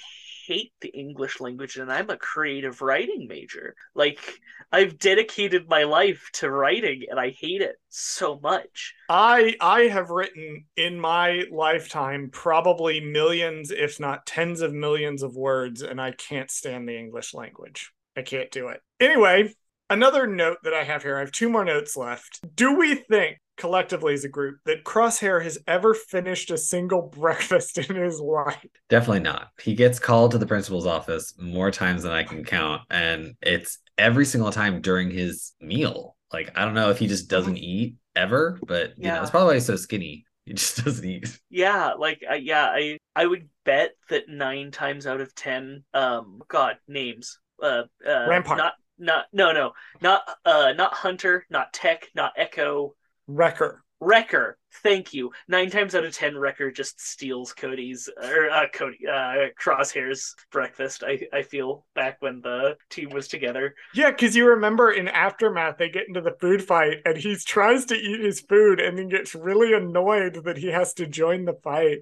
Hate the English language, and I'm a creative writing major. Like, I've dedicated my life to writing, and I hate it so much. I I have written in my lifetime probably millions, if not tens of millions of words, and I can't stand the English language. I can't do it. Anyway, another note that I have here, I have two more notes left. Do we think, collectively as a group, that Crosshair has ever finished a single breakfast in his life? Definitely not. He gets called to the principal's office more times than I can count, and it's every single time during his meal. Like, I don't know if he just doesn't eat ever, but yeah. you know, it's probably why he's so skinny. He just doesn't eat. Yeah, like, uh, yeah, I, I would bet that nine times out of ten, um, God, names. Uh, uh, Rampart. Not, not, no, no, not, uh, not Hunter, not Tech, not Echo. Wrecker. Wrecker. Thank you. Nine times out of ten, Wrecker just steals Cody's or uh, Cody uh, Crosshair's breakfast. I I feel back when the team was together. Yeah, because you remember in Aftermath they get into the food fight and he tries to eat his food and then gets really annoyed that he has to join the fight.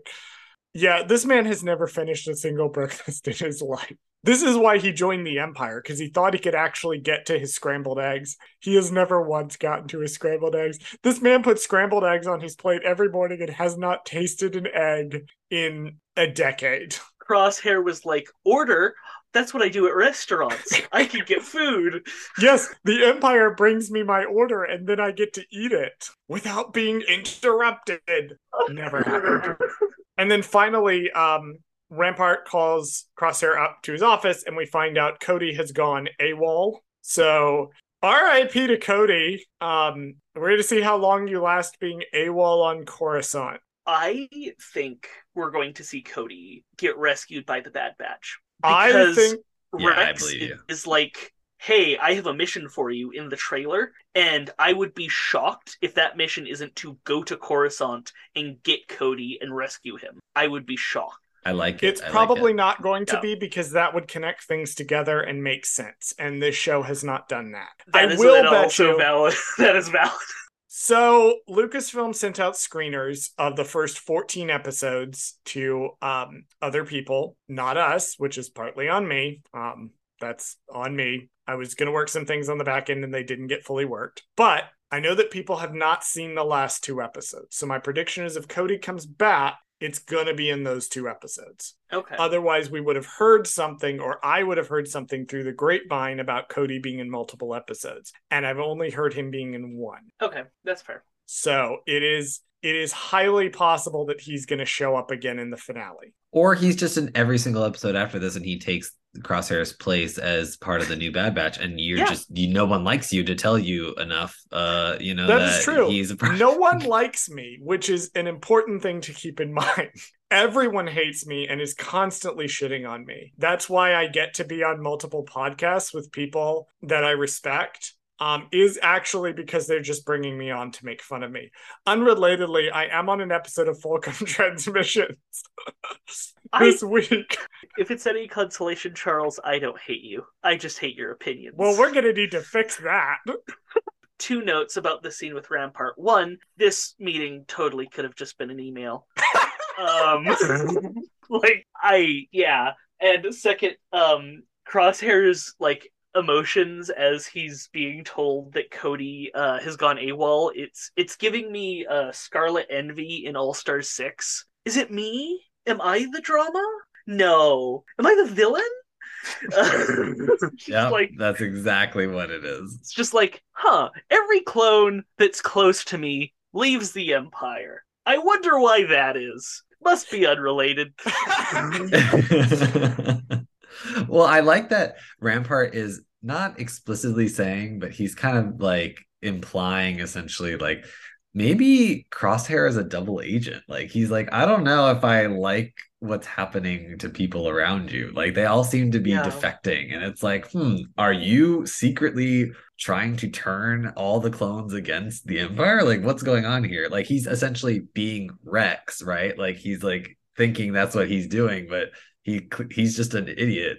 Yeah, this man has never finished a single breakfast in his life. This is why he joined the Empire, because he thought he could actually get to his scrambled eggs. He has never once gotten to his scrambled eggs. This man puts scrambled eggs on his plate every morning and has not tasted an egg in a decade. Crosshair was like, order? That's what I do at restaurants. I can get food. Yes, the Empire brings me my order and then I get to eat it without being interrupted. Never happened. And then finally, um, Rampart calls Crosshair up to his office, and we find out Cody has gone AWOL. So, R I P to Cody. Um, we're going to see how long you last being AWOL on Coruscant. I think we're going to see Cody get rescued by the Bad Batch. Because I think Rex yeah, I is like, hey, I have a mission for you in the trailer, and I would be shocked if that mission isn't to go to Coruscant and get Cody and rescue him. I would be shocked. I like it. It's I probably like it. not going to yeah. be, because that would connect things together and make sense, and this show has not done that. That I is will bet also you... valid. That is valid. So Lucasfilm sent out screeners of the first fourteen episodes to um, other people, not us, which is partly on me. Um, that's on me. I was going to work some things on the back end and they didn't get fully worked. But I know that people have not seen the last two episodes. So my prediction is if Cody comes back, it's going to be in those two episodes. Okay. Otherwise, we would have heard something, or I would have heard something through the grapevine about Cody being in multiple episodes. And I've only heard him being in one. Okay, that's fair. So it is it is highly possible that he's going to show up again in the finale. Or he's just in every single episode after this, and he takes Crosshair's place as part of the new Bad Batch, and you're yeah. just you, no one likes you to tell you enough. Uh, you know that's that true. He's a pro- no one likes me, which is an important thing to keep in mind. Everyone hates me and is constantly shitting on me. That's why I get to be on multiple podcasts with people that I respect. Um, is actually because they're just bringing me on to make fun of me. Unrelatedly, I am on an episode of Fulcrum Transmissions this I, week. If it's any consolation, Charles, I don't hate you. I just hate your opinions. Well, we're going to need to fix that. Two notes about the scene with Rampart. One, this meeting totally could have just been an email. um, like, I, yeah. And second, um, Crosshair's, like, emotions as he's being told that Cody uh, has gone AWOL. It's it's giving me uh, Scarlet Envy in All-Star six. Is it me? Am I the drama? No. Am I the villain? Uh, yeah, like, that's exactly what it is. It's just like, huh, every clone that's close to me leaves the Empire. I wonder why that is. Must be unrelated. Well, I like that Rampart is not explicitly saying, but he's kind of like implying essentially like maybe Crosshair is a double agent. Like he's like, I don't know if I like what's happening to people around you. Like they all seem to be yeah. defecting. And it's like, hmm, are you secretly trying to turn all the clones against the Empire? Like what's going on here? Like he's essentially being Rex, right? Like he's like thinking that's what he's doing, but He he's just an idiot.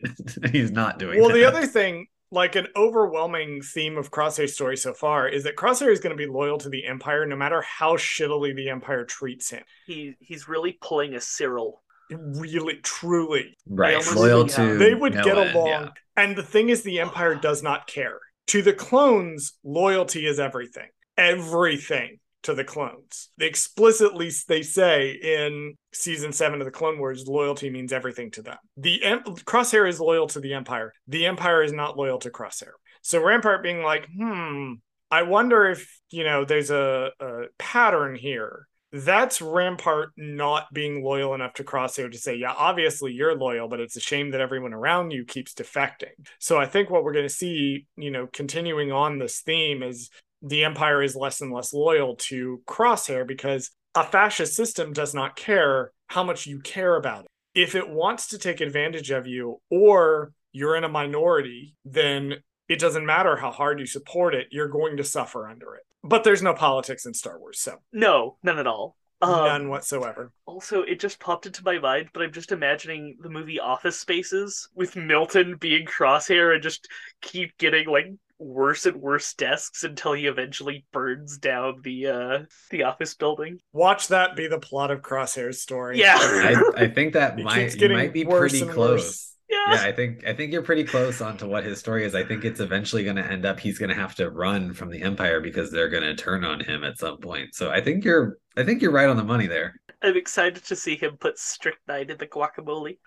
He's not doing well, that. The other thing, like an overwhelming theme of Crosshair's story so far is that Crosshair is going to be loyal to the Empire no matter how shittily the Empire treats him. He He's really pulling a Cyril. Really, truly. Right. Loyal to no end. They would get along. Yeah. And the thing is, the Empire does not care. To the clones, loyalty is everything. Everything. To the clones. They explicitly they say in season seven of the Clone Wars, loyalty means everything to them. The em- Crosshair is loyal to the Empire. The Empire is not loyal to Crosshair. So Rampart being like, hmm, I wonder if, you know, there's a, a pattern here. That's Rampart not being loyal enough to Crosshair to say, yeah, obviously you're loyal, but it's a shame that everyone around you keeps defecting. So I think what we're going to see, you know, continuing on this theme is the Empire is less and less loyal to Crosshair because a fascist system does not care how much you care about it. If it wants to take advantage of you or you're in a minority, then it doesn't matter how hard you support it. You're going to suffer under it. But there's no politics in Star Wars, so. No, none at all. Um, None whatsoever. Also, it just popped into my mind, but I'm just imagining the movie Office Spaces with Milton being Crosshair and just keep getting, like, worse and worse desks until he eventually burns down the uh the office building. Watch that be the plot of Crosshair's story. Yeah. I, I think that might you might be pretty close. Yeah. yeah, I think I think you're pretty close on to what his story is. I think it's eventually going to end up he's going to have to run from the Empire because they're going to turn on him at some point. So I think you're I think you're right on the money there. I'm excited to see him put strychnine in the guacamole.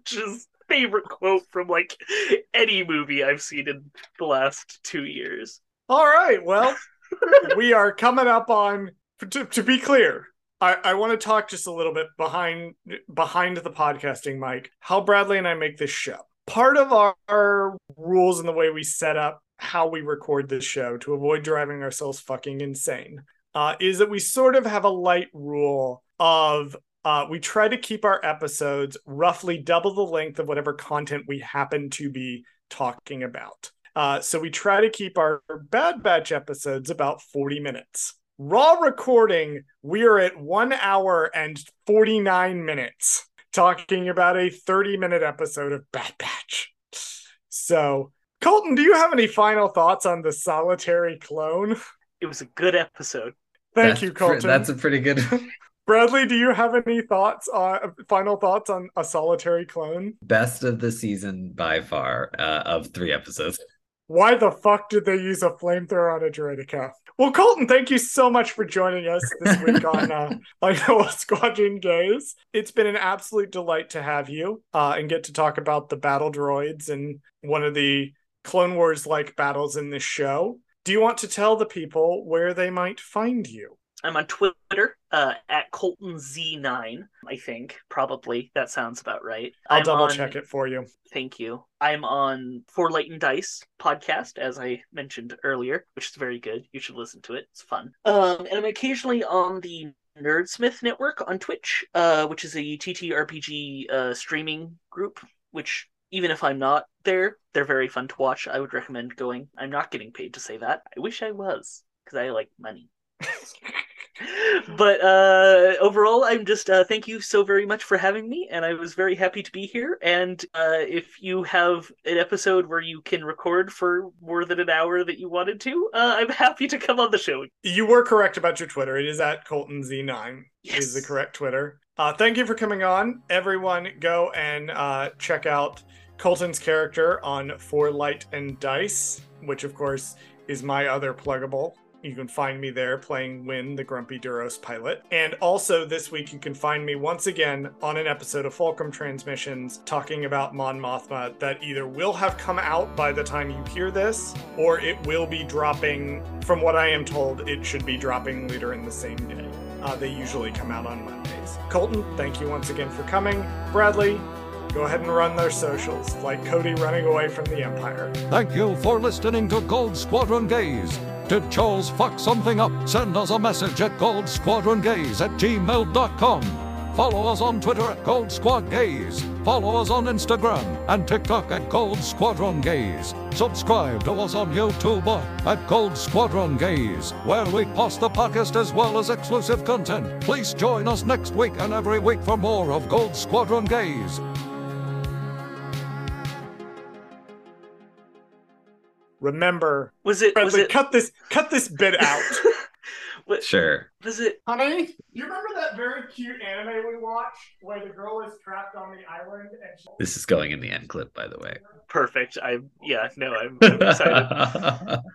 Which is favorite quote from like any movie I've seen in the last two years. All right, well, we are coming up on. To, to be clear, I, I want to talk just a little bit behind behind the podcasting mic. How Bradley and I make this show. Part of our, our rules and the way we set up how we record this show to avoid driving ourselves fucking insane uh, is that we sort of have a light rule of. Uh, we try to keep our episodes roughly double the length of whatever content we happen to be talking about. Uh, so we try to keep our Bad Batch episodes about forty minutes. Raw recording, we are at one hour and forty-nine minutes talking about a thirty-minute episode of Bad Batch. So, Colton, do you have any final thoughts on the solitary clone? It was a good episode. Thank that's you, Colton. Pr- that's a pretty good Bradley, do you have any thoughts, uh, final thoughts on A Solitary Clone? Best of the season by far uh, of three episodes. why the fuck did they use a flamethrower on a droideka? Well, Colton, thank you so much for joining us this week on uh, on Gold Squadron Gaze. It's been an absolute delight to have you uh, and get to talk about the battle droids and one of the Clone Wars-like battles in this show. Do you want to tell the people where they might find you? I'm on Twitter, uh, at Colton Z nine, I think, probably. That sounds about right. I'll I'm double on... check it for you. Thank you. I'm on For Light and Dice podcast, as I mentioned earlier, which is very good. You should listen to it. It's fun. Um, and I'm occasionally on the Nerdsmith Network on Twitch, uh, which is a T T R P G uh, streaming group, which... even if I'm not there, they're very fun to watch. I would recommend going. I'm not getting paid to say that. I wish I was, because I like money. But uh, overall, I'm just uh, thank you so very much for having me, and I was very happy to be here. And uh, if you have an episode where you can record for more than an hour that you wanted to, uh, I'm happy to come on the show. You were correct about your Twitter. It is at Colton Z nine. Yes. Is the correct Twitter. Uh, thank you for coming on. Everyone, go and uh, check out Colton's character on For Light and Dice, which, of course, is my other pluggable. You can find me there playing Wynn, the grumpy Duros pilot. And also this week, you can find me once again on an episode of Fulcrum Transmissions talking about Mon Mothma that either will have come out by the time you hear this, or it will be dropping, from what I am told, it should be dropping later in the same day. Uh, they usually come out on Mondays. Colton, thank you once again for coming. Bradley, go ahead and run their socials, like Cody running away from the Empire. Thank you for listening to Gold Squadron Gaze. Did Charles fuck something up? Send us a message at gold squadron gaze at gmail dot com. Follow us on Twitter at Gold Squad Gaze. Follow us on Instagram and TikTok at Gold Squadron Gaze. Subscribe to us on YouTube at Gold Squadron Gaze, where we post the podcast as well as exclusive content. Please join us next week and every week for more of Gold Squadron Gaze. Remember, was it? Bradley, was it cut this? Cut this bit out. What, sure. Was it? Honey, you remember that very cute anime we watched where the girl is trapped on the island? And she... This is going in the end clip, by the way. Perfect. I yeah. No, I'm, I'm excited.